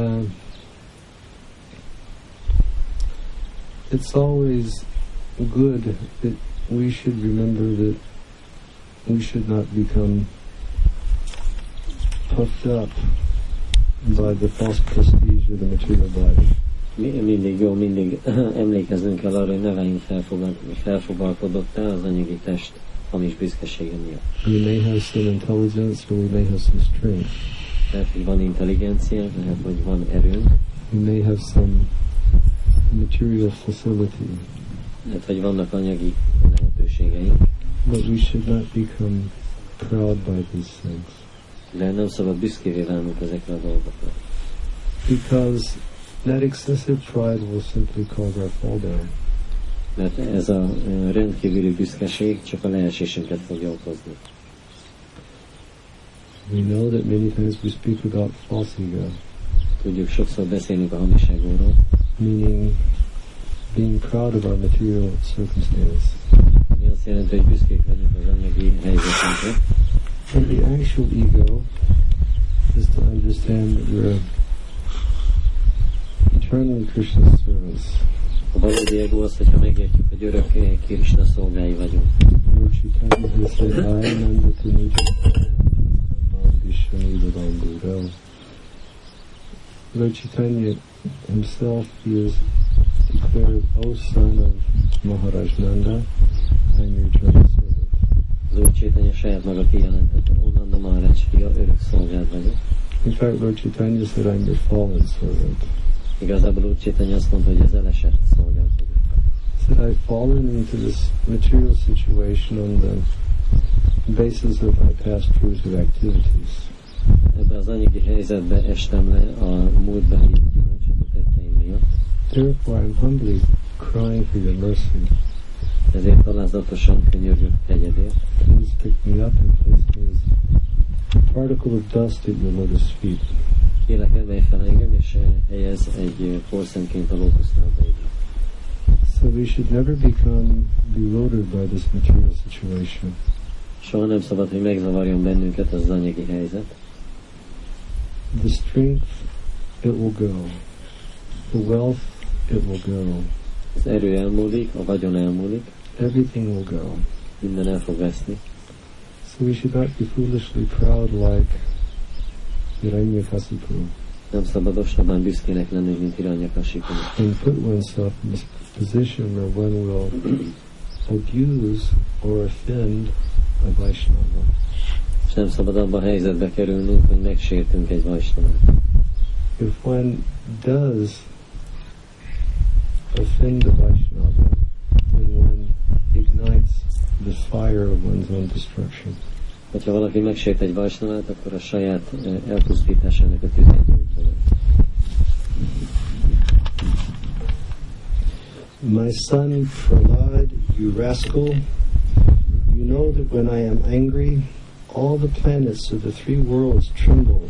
it's always good that we should remember that we should not become puffed up by the false prestige of the material body. Mindig jó, mindig emlékeznünk kell arra, hogy ne váljunk felfogalkodottá az anyagi test hamis büszkesége miatt. We may have some intelligence, or we may have some strength. Lehet, hogy van intelligencia, lehet, hogy van erőnk. We may have some material facility. Lehet, hogy vannak anyagi lehetőségeink. But we should not become proud by these things. De nem szabad büszkévé válnunk ezekre a dolgokra. Because that excessive pride will simply cause our fall down. Mert ez a rendkívüli büszkeség csak a leesésünket fogja okozni. We know that many times we speak about false ego. Tudjuk, sokszor beszélünk a hamiságról. Meaning, being proud of our material circumstances. Mi azt jelenti, hogy büszkék vagyunk az anyagi helyzetünkre. And the actual ego is to understand that we're eternal Krishna servants. A valódi ego az, hogyha megértjük, hogy örökké Krishna szolgái vagyunk. Lord Chaitanya himself is declared, O son of Maharaj Nanda, I am your eternal servant. az Úr Chaitanya saját maga kijelentette, Unnanda Maharaj fia, örök szolgád vagyok. In fact, Lord Chaitanya said, I'm your fallen servant. Igazából Úr Chaitanya azt mondta, hogy az elesett szolgád vagyok. He said, I've fallen into this material situation on the basis of my past fruitive activities. Ebben az anyagi helyzetben estem le a múltbeli gyümölcsöző tetteim miatt. Therefore I'm humbly crying for your mercy. Ezért alázatosan könyörgök kegyedért. Please pick me up and place me as a particle of dust at your lotus feet. Kérlek, emelj fel engem és helyez egy porszemként a lótuszlábaidra. So we should never become bewildered by this material situation. Soha nem szabad, hogy megzavarjon bennünket az anyagi helyzet. The strength, it will go. The wealth, it will go. Az erő elmúlik, a vagyon elmúlik. Everything will go. Minden el fog veszni. So we should not be foolishly proud like Hiranyakashipu. Nem szabad ostobán büszkének lenni, mint Hiranyakashipu. And put oneself in this position where one will abuse or offend a Vaishnava. És nem szabad abba a helyzetbe kerülnünk, hogy megsértünk egy Vaishnavát. If one does offend a Vaishnava, then one ignites the fire of one's own destruction. Ha valaki megsért egy Vaishnavát, akkor a saját elpusztításának a tüzét gyújtja. My son Prahlad, you rascal, you know that when I am angry, all the planets of the three worlds tremble,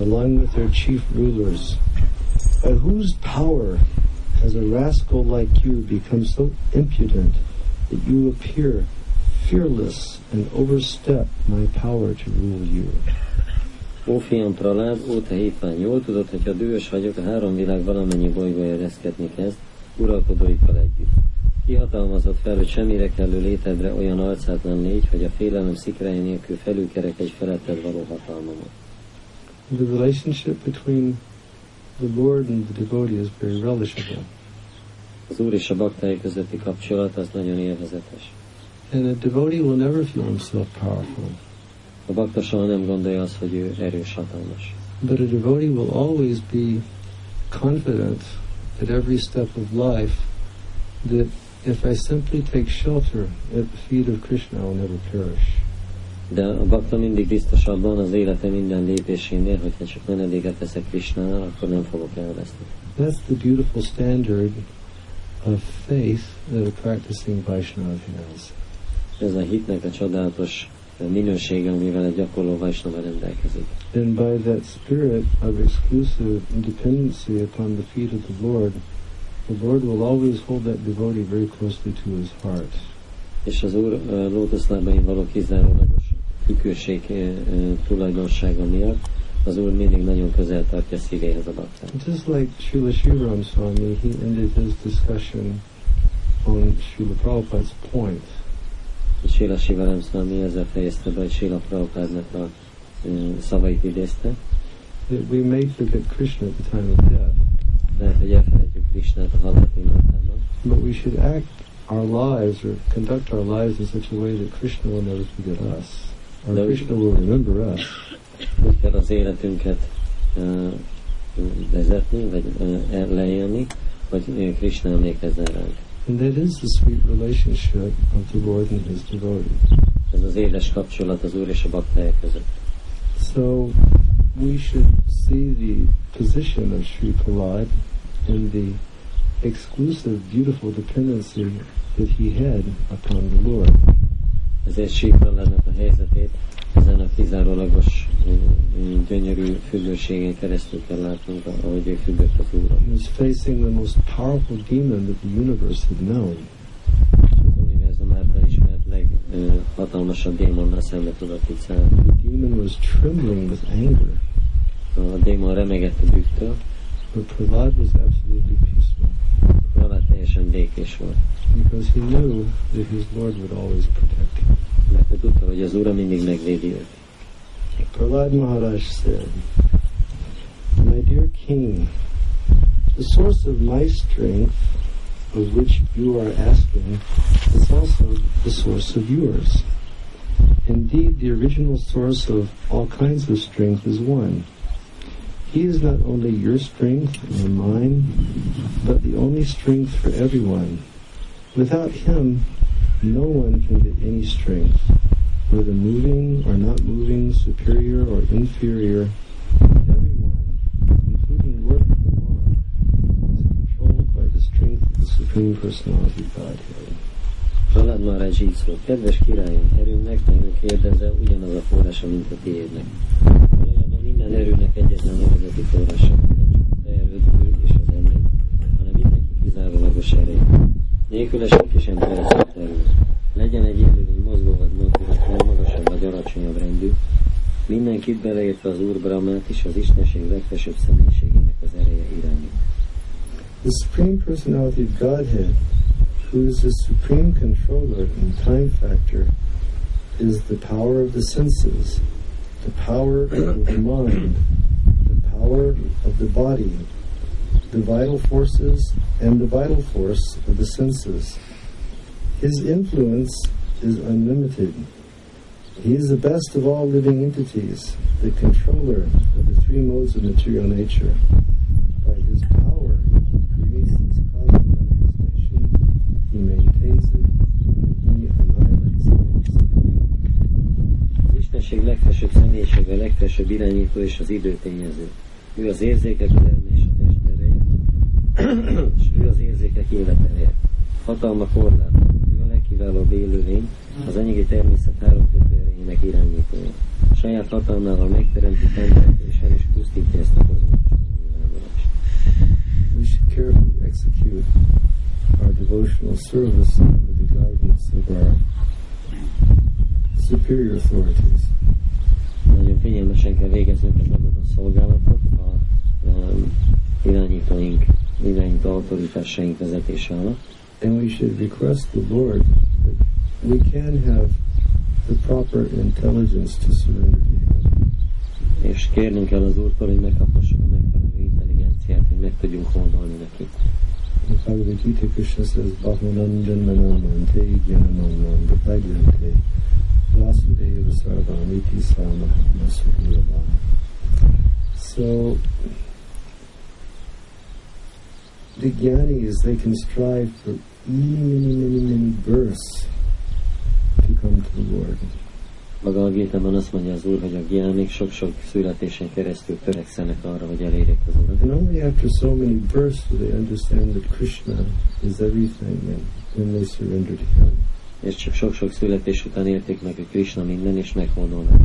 along with their chief rulers. By whose power has a rascal like you become so impudent that you appear fearless and overstep my power to rule you? Ó fiam Prahlad, ó te hitvány, jól tudod, hogy ha dühös vagyok, a három világ valamennyi bolygója ereszkedni kezd, uralkodóikkal együtt. Kihatalmazott fel, hogy semmire kellő létedre olyan arcátlan légy, hogy a félelem szikrálja nélkül felülkerek egy feletted való hatalmamat. The relationship between the Lord and the devotee is very relishable. Az Úr és a baktái közötti kapcsolat az nagyon élvezetes. And a devotee will never feel himself powerful. A bakta soha nem gondolja azt, hogy ő erős, hatalmas. But a devotee will always be confident at every step of life that if I simply take shelter at the feet of Krishna, I will never perish. De a bakta mindig biztos abban az élete minden lépésénél, hogyha csak menedéket veszek Krishnánál, akkor nem fogok elveszni. That's the beautiful standard of faith that a practicing Vaishnava has. Ez a hitnek a csodálatos minősége, amivel egy gyakorló Vaishnava rendelkezik. And by that spirit of exclusive dependency upon the feet of the Lord will always hold that devotee very closely to his heart. És az Úr lótuszlábain való kizárólagos függőség tulajdonsága miatt az Úr mindig nagyon közel tartja szívéhez a baktát. Just like Srila Shivaram Swami, he ended his discussion on Srila Prabhupada's point. Srila Shivaram Swami ezzel fejezte be, hogy Srila Prabhupádnak a szavait idézte. That we may forget Krishna at the time of death. Lehet, hogy elfelejtjük Krishnát a halál pillanatában. But we should act our lives or conduct our lives in such a way that Krishna will never forget us. Or Krishna will remember us. Úgy kell az életünket vezetni, vagy leélni, hogy Krishna emlékezzen ránk. And that is the sweet relationship of the Lord and his devotee. Ez az éles kapcsolat az Úr és a baktája között. So we should see the position of Sri Prahlad in the exclusive, beautiful dependency that he had upon the Lord. Ezért Sri Prahladnak a helyzetét ezen a kizárólagos gyönyörű függőségén keresztül kell látnunk, ahogy ő függött az Úrra. He was facing the most powerful demon that the universe had known. Az univerzum által ismert leghatalmasabb démonnal szembe tudott így szállni. The demon was trembling with anger. A démon remegett a bűktől. But Prahlad was absolutely peaceful. Prahlad teljesen békés volt. Because he knew that his Lord would always protect him. Mert ő tudta, hogy az Úr mindig megvédi őt. Prahlad Maharaj said, My dear King, the source of my strength, of which you are asking, is also the source of yours. Indeed, the original source of all kinds of strength is one. He is not only your strength or mine, but the only strength for everyone. Without him, no one can get any strength, whether moving or not moving, superior or inferior. Everyone, including Lord Brahma, is controlled by the strength of the Supreme Personality of Godhead. Prahlad Maharaj így szól: kedves királyom, erőm nektek kérdezze, ugyanaz a forrása, mint a tiédnek. Valójában minden erőnek egyetlen eredeti forrása, nem csak a erőd és az emlék, hanem mindenki kizárólagos erő. Nélküle senki sem terjesztett erőt. Legyen egy élőlény, mozgó vagy mozdulatlan, magasabb vagy alacsonyabb rendű. Mindenkit beleértve az Úr Brahmát is, az Istenség legfelsőbb személyiségének az ereje irányít. The Supreme Personality of Godhead, who is the supreme controller and time factor, is the power of the senses, the power of the mind, the power of the body, the vital forces, and the vital force of the senses. His influence is unlimited. He is the best of all living entities, the controller of the three modes of material nature. By his power, he creates this cosmic manifestation. He maintains it, he annihilates it. Az Istenség legfelsőbb személyisége, a legfelsőbb irányító és az időtényező. Ő az érzékek, az elme és a test ereje, és ő az érzékek életereje. Hatalma korlátlan, ő a legkiválóbb élőlény, az anyagi természet három kötőerejének irányítója. A saját hatalmával megteremti, fenntartja és el is pusztítja ezt a kozmikus megnyilvánulást. We should carefully execute our devotional service under the guidance of our superior authorities. Nagyon figyelmesen kell végeznünk az adott szolgálatot a irányítóink, irányító autoritásaink vezetése alatt. And we should request the Lord that we can have the proper intelligence to surrender to Him. És kérnünk kell az Úrtól, hogy megkaphassuk a megfelelő intelligenciát, hogy meg tudjunk hódolni neki. The Bhagavad Gita, Krishna says, Bhaktivinoda Manamante Jnanamam Bhaktivinoda Vasudeva Sarvamiti Svamahamma Sudhirvam. So, the jnanis, they can strive for many births to come to the Lord. Bhagavad Gita-ban azt mondja az Úr, hogy a jnánik sok-sok születésen keresztül törekszenek arra, hogy elérjék az Urat. And only after so many births do they understand that Krishna is everything and they surrender to Him. És csak sok-sok születés után érték meg, hogy Krishna minden, és meghódolnak.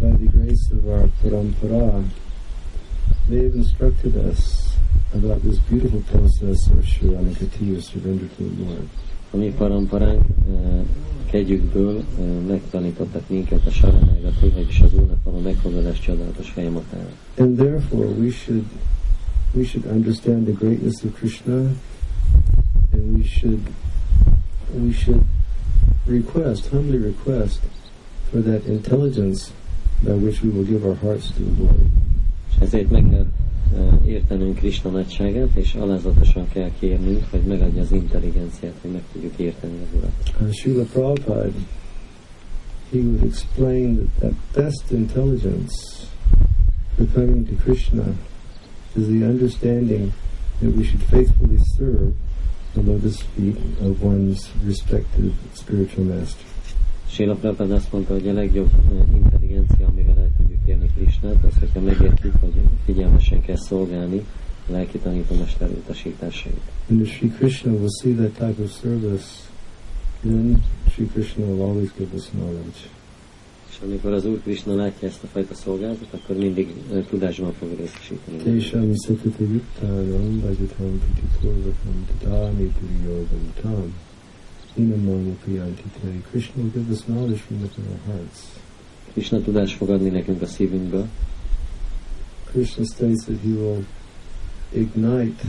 By the grace of our parampara, they have instructed us about this beautiful process of Shranakati, or surrender to the Lord. A mi paramparánk kegyükből megtanítottak minket a Shranagati, vagyis az Úrnak való meghódolás csodálatos folyamatára. And therefore we should understand the greatness of Krishna, and we should humbly request for that intelligence by which we will give our hearts to the Lord. Ezért meg kell értenünk Krishna nagyságát, és alázatosan kell kérnünk, hogy megadja az intelligenciát, hogy meg tudjuk érteni az Urat. Srila Prabhupada, he would explain that the best intelligence for coming to Krishna is the understanding that we should faithfully serve the lotus feet of one's respective spiritual master. Srila Prabhupada azt mondta, hogy a legjobb intelligencia, amivel el tudjuk érni Krishnát, az, hogyha megértjük, hogy figyelmesen kell szolgálni a lelki tanítómester utasításait. And if Sri Krishna will see that type of service, then Sri Krishna will always give us knowledge. És amikor az Úr Krishna látja ezt a fajta szolgálatot, akkor mindig tudásban fog részesíteni. Tésam szatate yuktanam vajatam pitikorvatam tadami puriyogam tam. Krishna will give us knowledge from within our hearts. Krishna tudás fog adni nekünk a szívünkből. Krishna states that he will ignite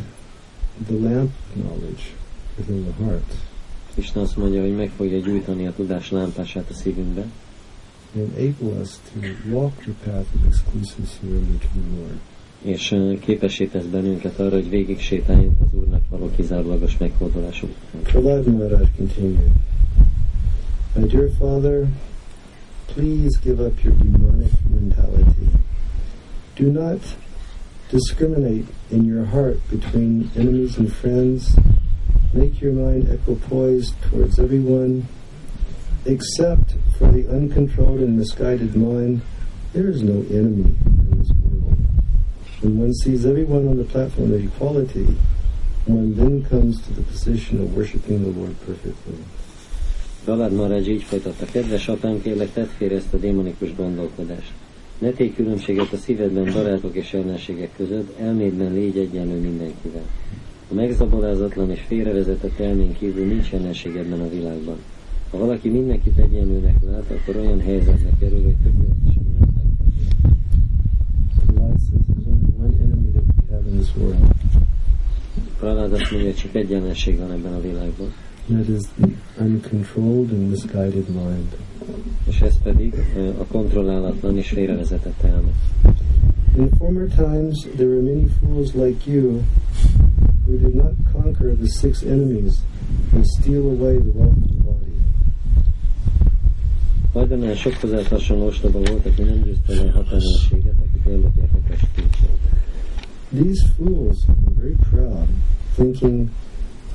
the lamp of knowledge within the heart. Krishna azt mondja, hogy meg fogja gyújtani a tudás lámpását a szívünkbe. Enable us to walk the path of exclusive surrender to the Lord. És képesítesz bennünket arra, hogy végig sétáljunk az Úrnak való kizárólagos meghódolás után. Prahlad Maharaj continued. My dear Father, Please give up your demonic mentality. Do not discriminate in your heart between enemies and friends. Make your mind equipoised towards everyone. Except for the uncontrolled and misguided mind, there is no enemy in this world. When one sees everyone on the platform of equality, one then comes to the position of worshiping the Lord perfectly. Prahlad Maharaj így folytatta: kedves apám, kérlek, tedd félre ezt a démonikus gondolkodást. Ne tégy különbséget a szívedben barátok és ellenségek között, elmédben légy egyenlő mindenkivel. A megzabolázatlan és félrevezetett elmén kívül nincs ellenség ebben a világban. Ha valaki mindenkit egyenlőnek lát, akkor olyan helyzetbe kerül, hogy tökéletesen mindenkivel. Prahlad azt mondja, csak egy ellenség van ebben a világban. That is the uncontrolled and misguided mind. És ez pedig a kontrollálatlan és félrevezetett elme. In former times there were many fools like you who did not conquer the six enemies and steal away the wealth of the body. Vajdonán sok hozzá hasonló ostoba volt, aki nem győzte le határőrséget, akik ellopják a testvéreket. These fools were very proud, thinking,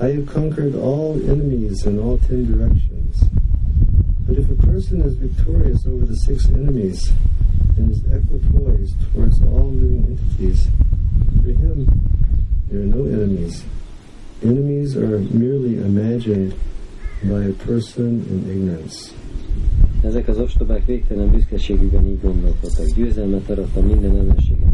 I have conquered all enemies in all 10 directions. But if a person is victorious over the 6 enemies and is equipoised towards all living entities, for him there are no enemies. Enemies are merely imagined by a person in ignorance. Ezek az ostobák végtelen büszkeségükben így gondolkodtak. Győzelmet arattam minden ellenséget.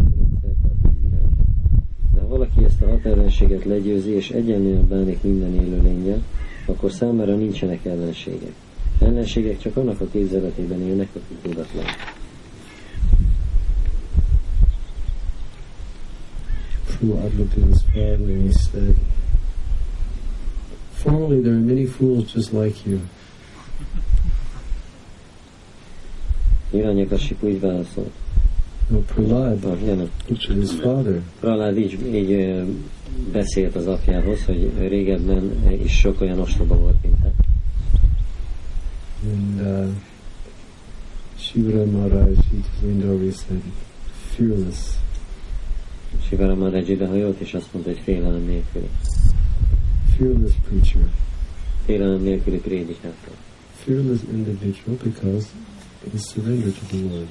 Valaki ezt a hat ellenséget legyőzi és egyenlően bánik minden élőlényel, akkor számára nincsenek ellenségek. Ellenségek csak annak a képzeletében élnek, akik tudatlan. Prahlad looked at his father and he said, formerly there are many fools just like you. Hiranyakashipu úgy válaszolt. No, Prahlad looked at his father. Prahlad így beszélt az apjához, hogy régebben is sok olyan ostoba volt, mint te. And Shiva Maharaj, he leaned over, he said, fearless. Shiva Maharaj idehajolt, és azt mondta, hogy félelem nélküli. Fearless preacher. Félelem nélküli prédikátor. Fearless individual because he surrendered to the Lord.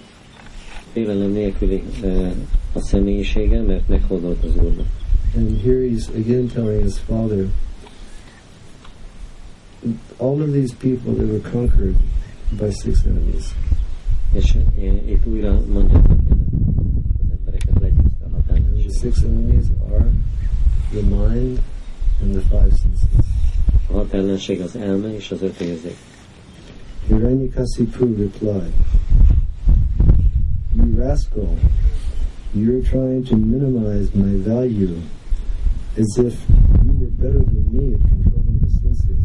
Félelem nélküli a személyisége, mert meghódolt az Úrnak. And here he's again telling his father, all of these people that were conquered by 6 enemies. És itt újra mondja, hogy az embereket legyőzte a határőrség. The 6 enemies are the mind and the 5 senses. A hat ellenség az elme és az 5 érzék. Hiranyakashipu replied, you rascal, you're trying to minimize my value as if you were better than me at controlling the senses.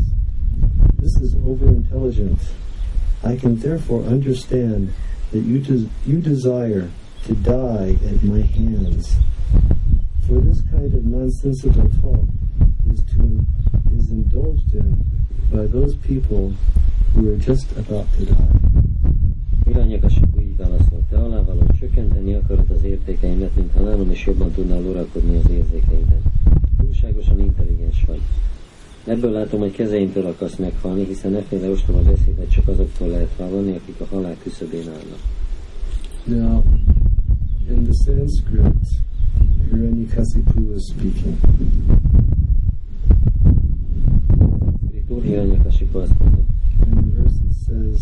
This is over-intelligence. I can therefore understand that you desire to die at my hands. For this kind of nonsensical talk is indulged in by those people who are just about to die. Te alávaló, csökkenteni akarod az értékeimet, mint ha nálam is jobban tudnál uralkodni az érzékeiden. Túlságosan intelligens vagy. Ebből látom, hogy kezeimtől akarsz meghalni, hiszen efféle ostoba beszédet csak azoktól lehet hallani, akik a halál küszöbén állnak. Now, in the Sanskrit, Hiranyakashipu is speaking. Hiranyakashipu azt mondja. And the verse it says,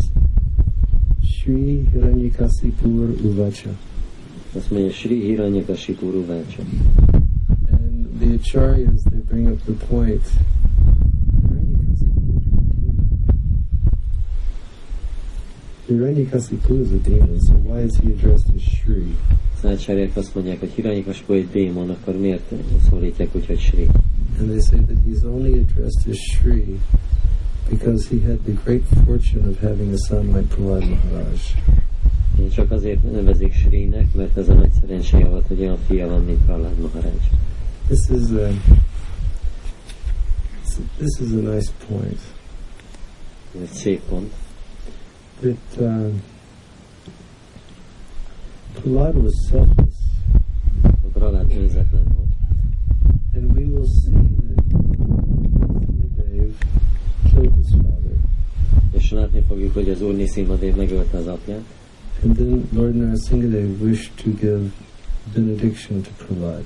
Shri Hiranyakashipu Uvacha. Azt mondja, Shri Hiranyakashipu Uvacha. And the Acharyas, they bring up the point. Hiranyakashipu is a demon, so why is he addressed as Shri? Az Acharyák azt mondják, hogy Hiranyakashipu egy démon, akkor miért szólítják úgy, hogy Shri? And they say that he's only addressed as Shri because he had the great fortune of having a son like Prahlad Maharaj. Csak azért nevezik Shrinek, mert ez a nagy szerencséje volt, hogy olyan fia van, mint Prahlad Maharaj. This is a nice point. Ez egy szép pont. But blood was selfless. And we will see that Nrisimhadeva killed his father. És látni fogjuk, hogy az Úr Nrisimhadeva megölte az apját. And then Lord Nrisimhadeva wished to give benediction to Prahlad.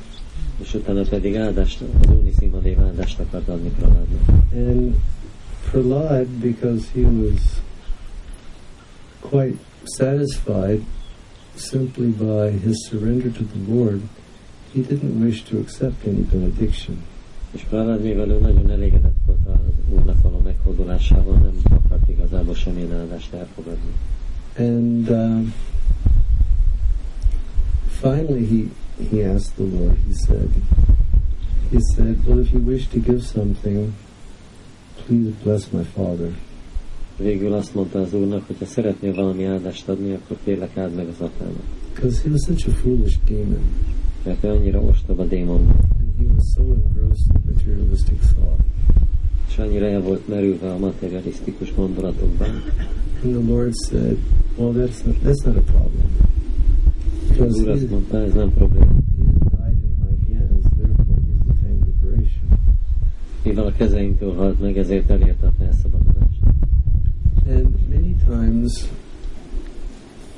És utána pedig áldást, az Úr Nrisimhadeva áldást akart adni Prahladnak. And Prahlad, because he was quite satisfied simply by his surrender to the Lord, he didn't wish to accept any benediction. És Prahlad, mivel ő nagyon elégedett volt az Úrnak való meghódolásával, nem akart igazából semmilyen áldást elfogadni. And finally he asked the Lord, he said, well, if you wish to give something, please bless my father. Végül azt mondta az Úrnak, hogyha szeretnél valami áldást adni, akkor kérlek áld meg az apámat. Because he was such a foolish demon. Mert ő annyira ostoba démon. And he was so engrossed in materialistic thought. És annyira el volt merülve a materialisztikus gondolatokban. And the Lord said, well, that's not a problem. Because Úr azt mondta, ez nem probléma. Mivel a kezeinktől halt meg, ezért elérte a felszabadulást. And many times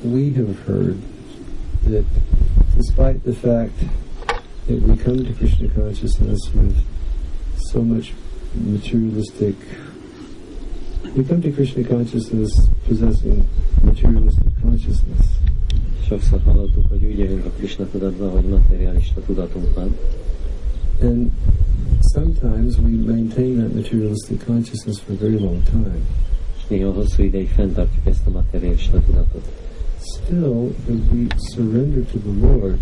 we have heard that despite the fact that we come to Krishna consciousness with so much materialistic, we come to Krishna consciousness possessing materialistic consciousness. Sokszor hallottuk, hogy úgy jövünk a Krishna tudatban, hogy materialista tudatunk van. And sometimes we maintain that materialistic consciousness for a very long time. Néha hosszú ideig fenntartjuk ezt a materialista tudatot. Still, if we surrender to the Lord,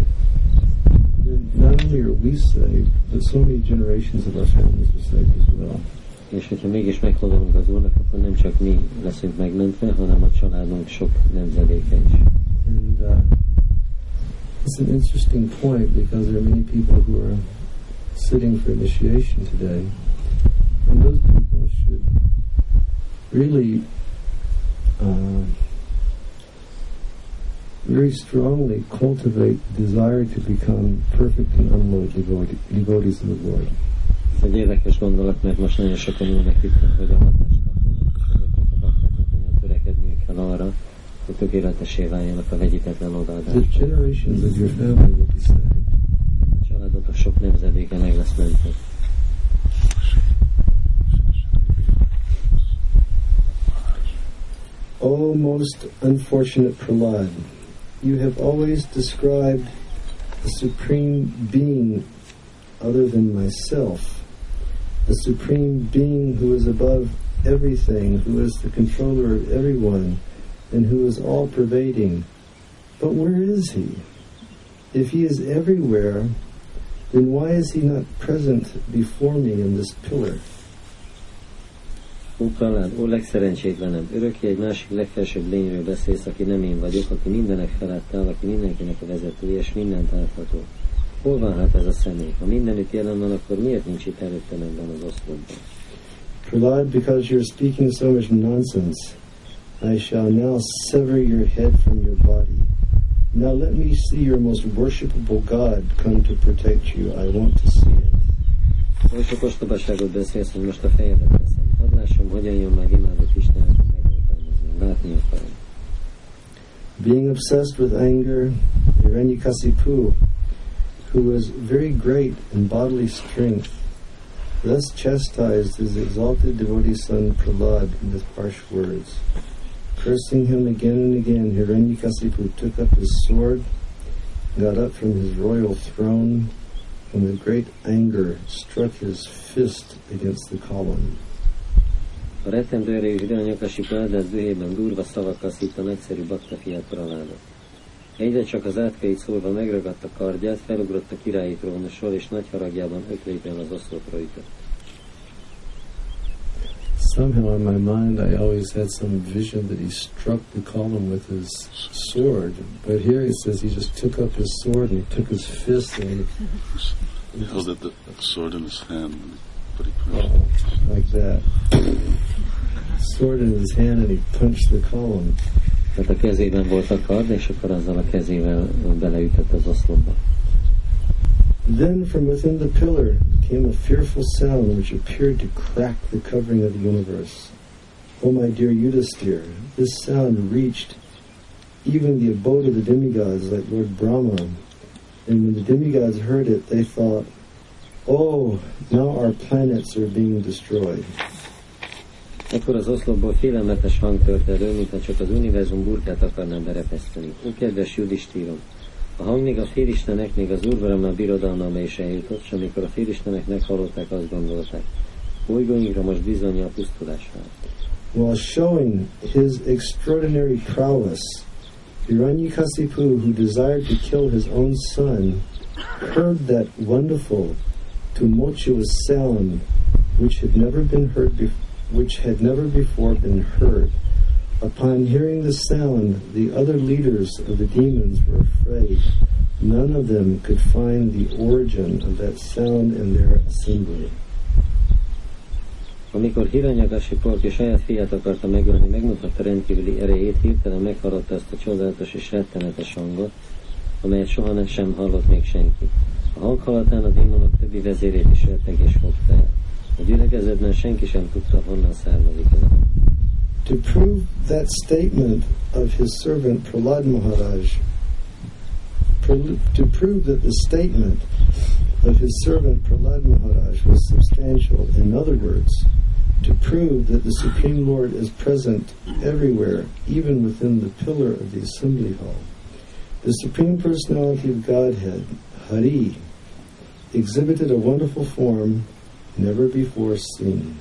then not only are we saved, but so many generations of our families are saved as well. És hogyha mégis meghódolunk az Úrnak, akkor nem csak mi leszünk megmentve, hanem a családunk sok nemzedéke is. And it's an interesting point, because there are many people who are sitting for initiation today, and those people should really very strongly cultivate the desire to become perfect and unlimited devotees of the Lord. Ez egy érdekes gondolat, mert most nagyon sokan ülnek itt, hogy a hatást kapnak, törekedniük kell arra, hogy tökéletesé váljanak a vegyítetlen odaadásra. The generations of your family will be saved. A családotok sok nemzedéke meg lesz mentve. O most unfortunate Prahlad, you have always described the Supreme Being other than myself, the Supreme Being who is above everything, who is the controller of everyone, and who is all-pervading. But where is He? If He is everywhere, then why is He not present before me in this pillar? Ó Prahlad, ó legszerencsétlenem, örökké egy másik legfelsőbb lényről beszélsz, aki nem én vagyok, aki mindenek felett áll, aki mindenkinek a vezetője, és mindent átható. Hol van hát ez a személy? Ha mindenütt jelen van, akkor miért nincs itt előttem ebben az oszlopban? Prahlad, because you're speaking so much nonsense, I shall now sever your head from your body. Now let me see your most worshipable God come to protect you. I want to see it. Olyan sok ostobaságot beszélsz, hogy most a fejedet veszem. Hadd lássam, hogyan jön meg imádott Istenet, hogy megoltalmazni. Látni akarom. Being obsessed with anger, Hiranyakashipu, who was very great in bodily strength, thus chastised his exalted devotee son Prahlad with harsh words. Cursing him again and again, Hiranyakashipu took up his sword, got up from his royal throne, and with great anger struck his fist against the column. A rettentő erejű Hiranyakashipu áldás dühében durva szavakkal szírt a nagyszerű Bhakta fiát Prahladot. Egyre csak az átkeit szólva megragadta kardját, felugrott a királyi trónusról, és nagy haragjában öklében az oszlopra ütött. Somehow in my mind I always had some vision that he struck the column with his sword, but here he says he just took up his sword and he took his fist and he held the sword in his hand and he punched like that. Sword in his hand and he punched the column. Tehát a kezében volt a kard, és akkor azzal a kezével beleütött az oszlopba. Then from within the pillar came a fearful sound which appeared to crack the covering of the universe. Oh my dear Yudhishthir, this sound reached even the abode of the demigods like Lord Brahma. And when the demigods heard it, they thought, oh, now our planets are being destroyed. Akkor az oszlopból félelmetes hang tört elő, mintha csak az univerzum burkát akarnám berepeszteni. Ó, kedves Yudhishthira! A hang még a félistenek, még az Úrvaramnál birodalmába is eljutott, és amikor a félistenek meghallották, azt gondolták, bolygóinkra most bizony a pusztulásra. While showing his extraordinary prowess, Hiranyakashipu, who desired to kill his own son, heard that wonderful, tumultuous sound which had never before been heard. Upon hearing the sound, the other leaders of the demons were afraid. None of them could find the origin of that sound in their assembly. Amikor Hiranyakashipu, aki saját fiát akarta megölni, megmutatta rendkívüli erejét, hirtelen meghallotta azt a csodálatos és rettenetes hangot, amelyet soha nem sem hallott még senki. A hang hallatán a démonok többi vezérét is rettegés fogta el. A gyülekezetben senki sem tudta, honnan származik ez a hang. To prove that statement of his servant Prahlad Maharaj, was substantial, in other words, to prove that the Supreme Lord is present everywhere, even within the pillar of the assembly hall, the Supreme Personality of Godhead, Hari, exhibited a wonderful form never before seen.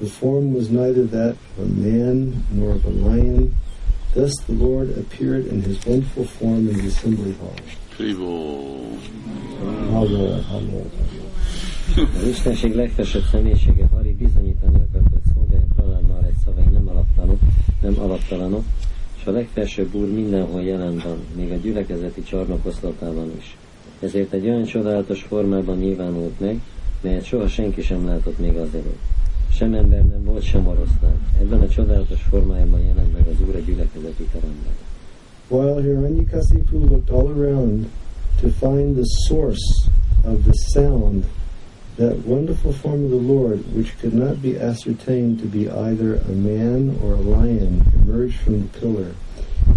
The form was neither that of a man nor of a lion. Thus the Lord appeared in his wonderful form in the assembly hall. Az Istenség legfelsőbb személyisége Hari bizonyítani akart, hogy szolgálja Prahlad Maharaj szavai nem alaptalanok, és a legfelsőbb úr mindenhol jelen van, még a gyülekezeti csarnokoszlatában is. Ezért egy olyan csodálatos formában nyilvánult meg, melyet soha senki sem látott még azelőtt. Sem ember nem volt, sem oroszlán. Ebben a csodálatos formájában jelent meg az Úr a gyülekezeti teremben. While Hiranyakashipu looked all around to find the source of the sound, that wonderful form of the Lord, which could not be ascertained to be either a man or a lion, emerged from the pillar.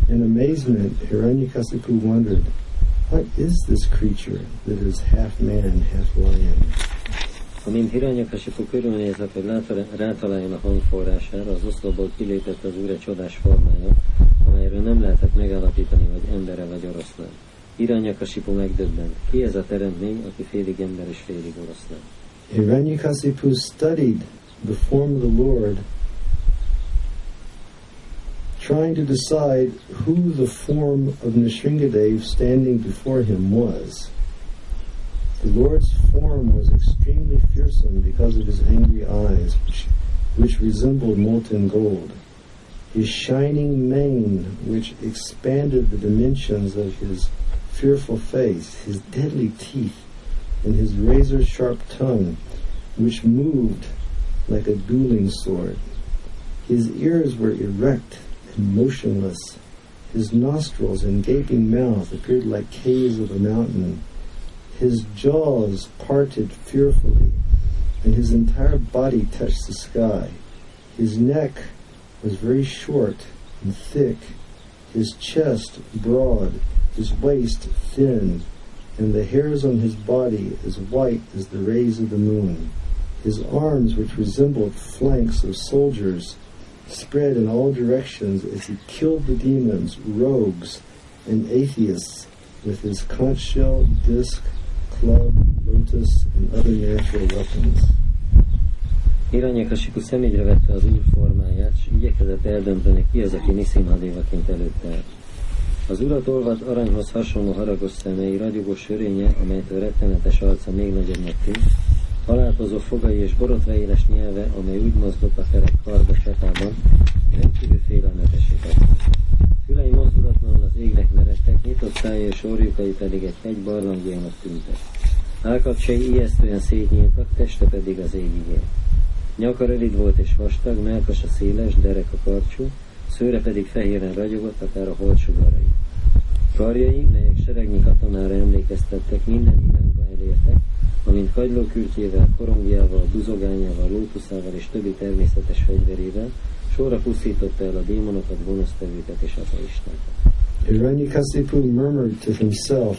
In amazement, Hiranyakashipu wondered, what is this creature that is half man, half lion? Amint Hiranyakashipu körülnézett, hogy rátaláljon a hangforrására, az oszlopból kilépett az Úr egy csodás formája, amelyről nem lehetett megállapítani, hogy embere vagy oroszlán. Hiranyakashipu megdöbbent. Ki ez a teremtmény, aki félig ember és félig oroszlán? Hiranyakashipu studied the form of the Lord, trying to decide who the form of Nrisimhadeva standing before him was. The Lord's form was extremely fearsome because of his angry eyes, which resembled molten gold. His shining mane, which expanded the dimensions of his fearful face, his deadly teeth, and his razor-sharp tongue, which moved like a dueling sword. His ears were erect and motionless. His nostrils and gaping mouth appeared like caves of a mountain. His jaws parted fearfully, and his entire body touched the sky. His neck was very short and thick, his chest broad, his waist thin, and the hairs on his body as white as the rays of the moon. His arms, which resembled flanks of soldiers, spread in all directions as he killed the demons, rogues, and atheists with his conch shell, disc, club, lotus, and other natural weapons. Hiranyakashipu személyre vette az Úr formáját, és igyekezett eldönteni, ki az, aki Nrisimhadevaként előtt állt. Az Urat olvat aranyhoz hasonló haragos szemei, ragyogó sörénye, amelytől rettenetes arca még nagyobbnak tűnt, halálkozó fogai és borotvaéles nyelve, amely úgy mozgott a kerek karba csatában, rendkívül félelmetesített. Fülei mozdulatlanul az égnek meredtek, nyitott szája és orjukai pedig egy hegy barlangjának tűntek. Állkapcsai ijesztően szétnyíltak, teste pedig az égig élt. Nyaka rövid volt és vastag, mellkasa széles, derek a karcsú, szőre pedig fehéren ragyogott akár a holdsugarai. Karjai, melyek seregnyi katonára emlékeztettek, minden irányba elértek, amint kagylókürtjével, korongjával, buzogányával, lótuszával és többi természetes fegyverével sorra pusztította el a démonokat, gonosztevőket és ateistákat. Hiranyakashipu murmured to himself,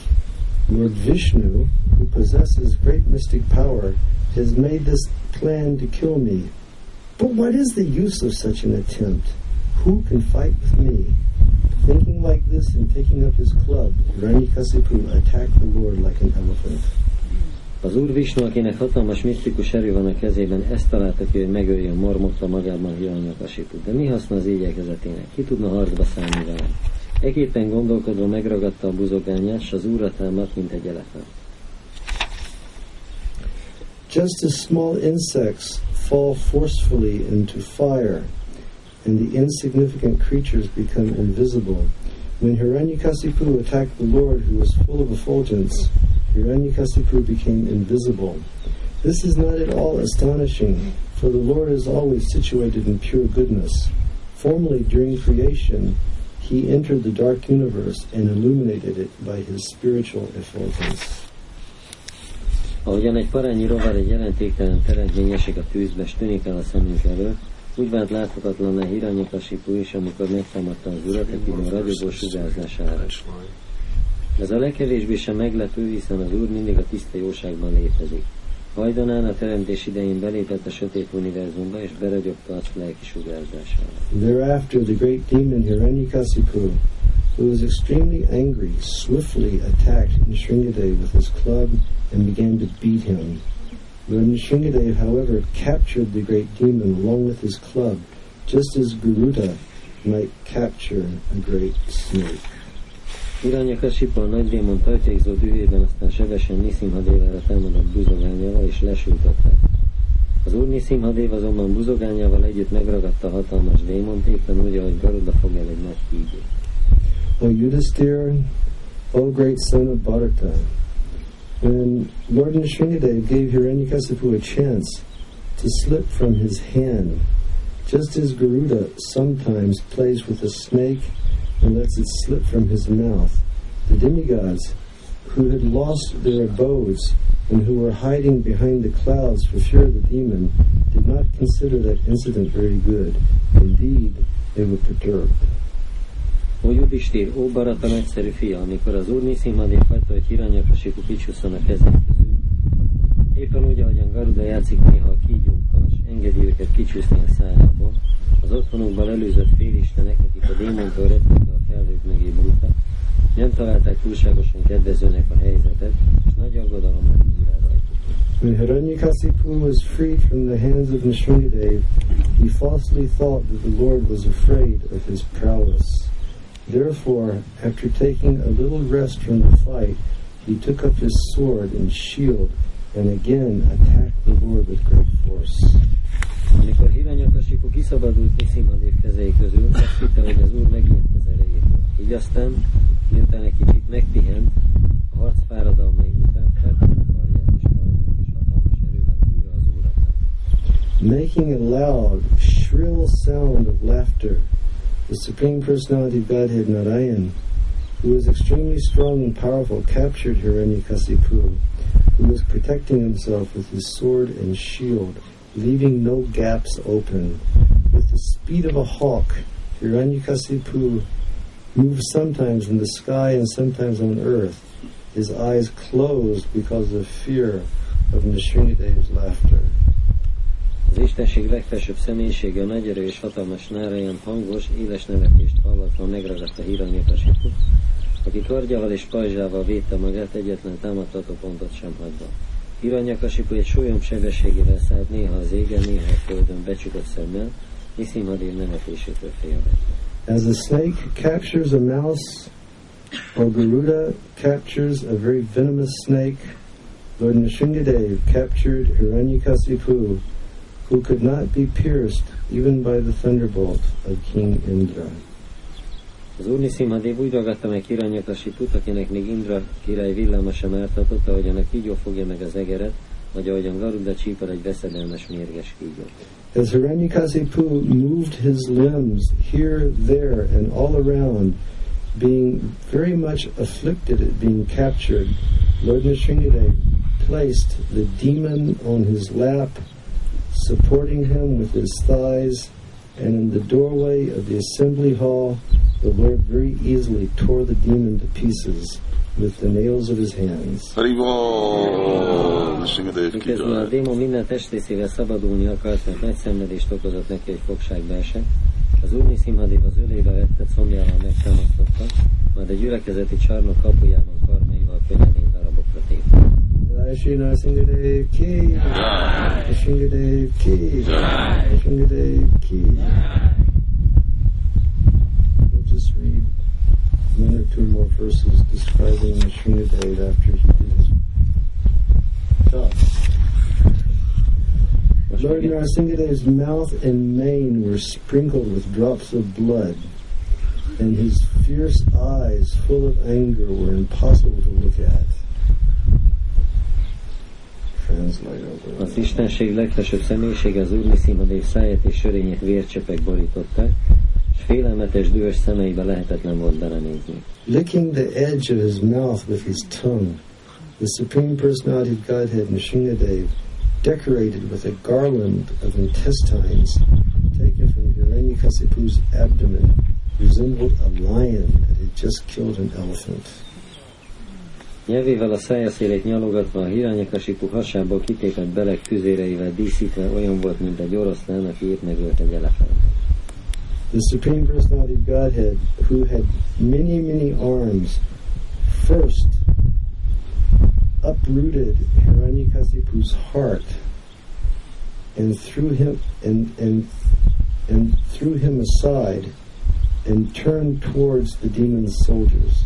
Lord Vishnu, who possesses great mystic power, has made this plan to kill me. But what is the use of such an attempt? Who can fight with me? Thinking like this and taking up his club, Hiranyakashipu attacked the Lord like an elephant. Az Úr Vishnu, akinek hatalmas misztikus erő van a kezében, ezt találta ki, hogy megölje, mormogta magában Hiranyakashipu. De mi haszna az igyekezetének? Ki tudna harcba szállni vele? Ekképpen gondolkodva megragadta a buzogányát, s az Úrra támadt, mint egy elefánt. Just as small insects fall forcefully into fire, and the insignificant creatures become invisible. When Hiranyakashipu attacked the Lord, who was full of effulgence, Hiranyakashipu became invisible. This is not at all astonishing, for the Lord is always situated in pure goodness. Formerly, during creation, he entered the dark universe and illuminated it by his spiritual effulgence. Ahogyan egy parányi rovar egy jelentéktelen teremtmény esik a tűzbe, s tűnik el a szemünk elől, úgy vált láthatatlanná Hiranyakashipu is, amikor megtámadta az Urat, akiben a ragyogó sugárzás áll. Ez a legkevésbé sem meglepő, hiszen az Úr mindig a tiszta jóságban létezik. Hajdanán a teremtés idején belépett a sötét univerzumba, és beragyogta a lelki sugárzására. Thereafter the great demon Hiranyakashipu, who was extremely angry, swiftly attacked Nrisimhadeva with his club and began to beat him. Lord Nrisimhadeva, however, captured the great demon along with his club, just as Garuda might capture a great snake. Hiranyakashipu a nagy démon tajtékzó dühében aztán sebesen Nrisimhadevára támadott buzogányával és lesültött rá. Az Úr Nrisimhadeva azonban buzogányával együtt megragadta a hatalmas démont, éppen úgy, ahogy Garuda fog el egy nagy kígyót. O Yudhishthir, O great son of Bharata, when Lord Nrisimhadeva gave Hiranyakashipu a chance to slip from his hand, just as Garuda sometimes plays with a snake and lets it slip from his mouth, the demigods, who had lost their abodes and who were hiding behind the clouds for fear of the demon, did not consider that incident very good. Indeed, they were perturbed. Ó Yudhishthir, ó Bharata nagyszerű fia, amikor az Úr Nrisimhadeva hagyta, hogy Hiranyakashipu kicsusszon a kezén közül, éppen úgy, ahogyan Garuda játszik néha a kígyókkal, s engedi őket kicsúszni a szájából, az otthonokban előzött félistenek, akik a démontól rettegve a felhők mögé bújtak, nem találták túlságosan kedvezőnek a helyzetet, és nagy aggodalomra bírál rajtuk. When Hiranyakashipu was freed from the hands of Nrisimhadeva, he falsely thought that the Lord was afraid of his prowess. Therefore, after taking a little rest from the fight, he took up his sword and shield and again attacked the Lord with great force. Amikor Hiranyakashipu kiszabadult Nrisimhadev kezei közül, azt hitte, hogy az Úr meglett az erejétől. Így aztán, miután egy kicsit megpihent, a harc fáradalmai után feltette karját és karját, és hatalmas erővel újra az Úrra támadt. Making a loud, shrill sound of laughter, the Supreme Personality of Godhead Narayan, who was extremely strong and powerful, captured Hiranyakashipu, who was protecting himself with his sword and shield, leaving no gaps open. With the speed of a hawk, Hiranyakashipu moved sometimes in the sky and sometimes on earth, his eyes closed because of fear of Nrisimhadeva's laughter. Az Istenség legfelsőbb személyisége, a nagy erő és hatalmas Narayan hangos, éles nevetést hallatva megragadta Hiranyakashiput, aki kardjával és pajzsával védte magát, egyetlen támadható pontot sem hagyva. Hiranyakashipu egy súlyom sebességével szállt néha az égen, néha a földön becsukott szemmel, Nrisimhadev nevetésétől félretett. As a snake captures a mouse, or Garuda captures a very venomous snake, Lord Nrisimhadev captured Hiranyakashipu, who could not be pierced even by the thunderbolt of King Indra. Az Úr Nrisimhadev úgy ragadta meg Hiranyakashiput, akinek még Indra király villáma sem ártatott, ahogyan a kígyó fogja meg az egeret, vagy ahogyan Garuda csípel egy veszedelmes mérges kígyót. As Hiranyakashipu moved his limbs here, there, and all around, being very much afflicted at being captured, Lord Nrisimhadeva placed the demon on his lap, supporting him with his thighs, and in the doorway of the assembly hall, the Lord very easily tore the demon to pieces with the nails of his hands. Miközben a démon minden testrészével szabadulni akart, mert nagy szenvedést okozott neki, hogy fogságba esett. Az Úr Nrisimhadeva az ölébe vettet, szomjával megtámasztotta, majd a gyülekezeti csarnok kapujában karmaival könnyedén darabokra tépte. Nrisimhadev ki! Nrisimhadev ki! Nrisimhadev ki! We'll just read one or two more verses describing Nrisimhadev after he did his job. Lord Nrisimhadev's mouth and mane were sprinkled with drops of blood, and his fierce eyes, full of anger, were impossible to look at. Az Istenség legfelsőbb személyisége az Úr Nrisimhadev száját és sörényét vércsepek borították, és félelmetes dühös szemeibe lehetetlen volt belenézni. Licking the edge of his mouth with his tongue, the Supreme Personality of Godhead Nrisimhadev, decorated with a garland of intestines taken from Hiranyakashipu's abdomen, resembled a lion that had just killed an elephant. Nyelvével a szájaszélét nyalogatva, a Hiranyakashipu hasából kitépett belek tüzéreivel díszítve olyan volt, mint egy oroszlán, aki épp megölt egy elefántot. The Supreme Personality of Godhead, who had many, many arms, first uprooted Hiranyakashipu's heart and threw him and threw him aside and turned towards the demon's soldiers.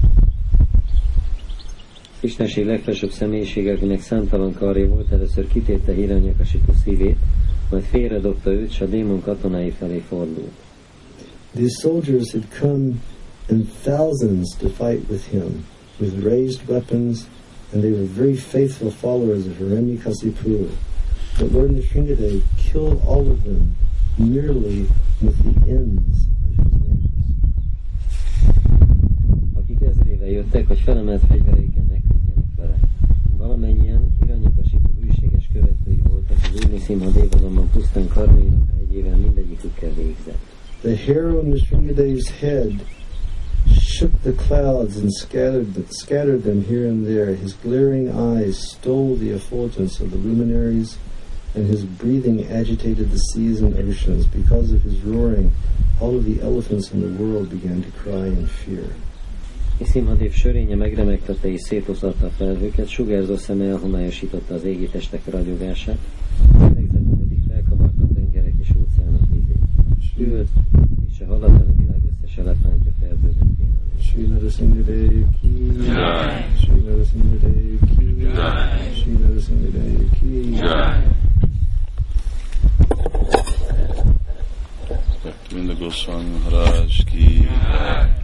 Istenség legfelsőbb személyisége, akinek számtalan karja volt, először kitépte Hiranyakashipu szívét, majd félredobta őt, s a démon katonái felé fordult. These soldiers had come in thousands to fight with him, with raised weapons, and they were very faithful followers of Hiranyakashipu. But Lord Nrisimhadev killed all of them merely with the ends of his nails. Akik ezrével jöttek, hogy felemelt fegyveréken megküzdjenek vele. Valamennyien Hiranyakashipu hűséges követői voltak, az Úr Nrisimhadev azonban pusztán karmainak hegyével mindegyikükkel végzett. The hair on Nrisimhadev's head shook the clouds and scattered them here and there. His glaring eyes stole the effulgence of the luminaries, and his breathing agitated the seas and oceans. Because of his roaring, all of the elephants in the world began to cry in fear. Nrisimhadev sörénye megremegtette és szétoszlatta a felhőket, sugárzó szeme elhomályosította az égi testek ragyogását, legzettet pedig felkavarta a tengerek és óceánok vizét. Üvölt és a hallatlan világ összes elefántja felbőgött. Shri Nrisimhadev ki jai, Shri Nrisimhadev ki jai, Shri Nrisimhadev ki jai. Bhaktivinoda Goswami Maharaj ki jai.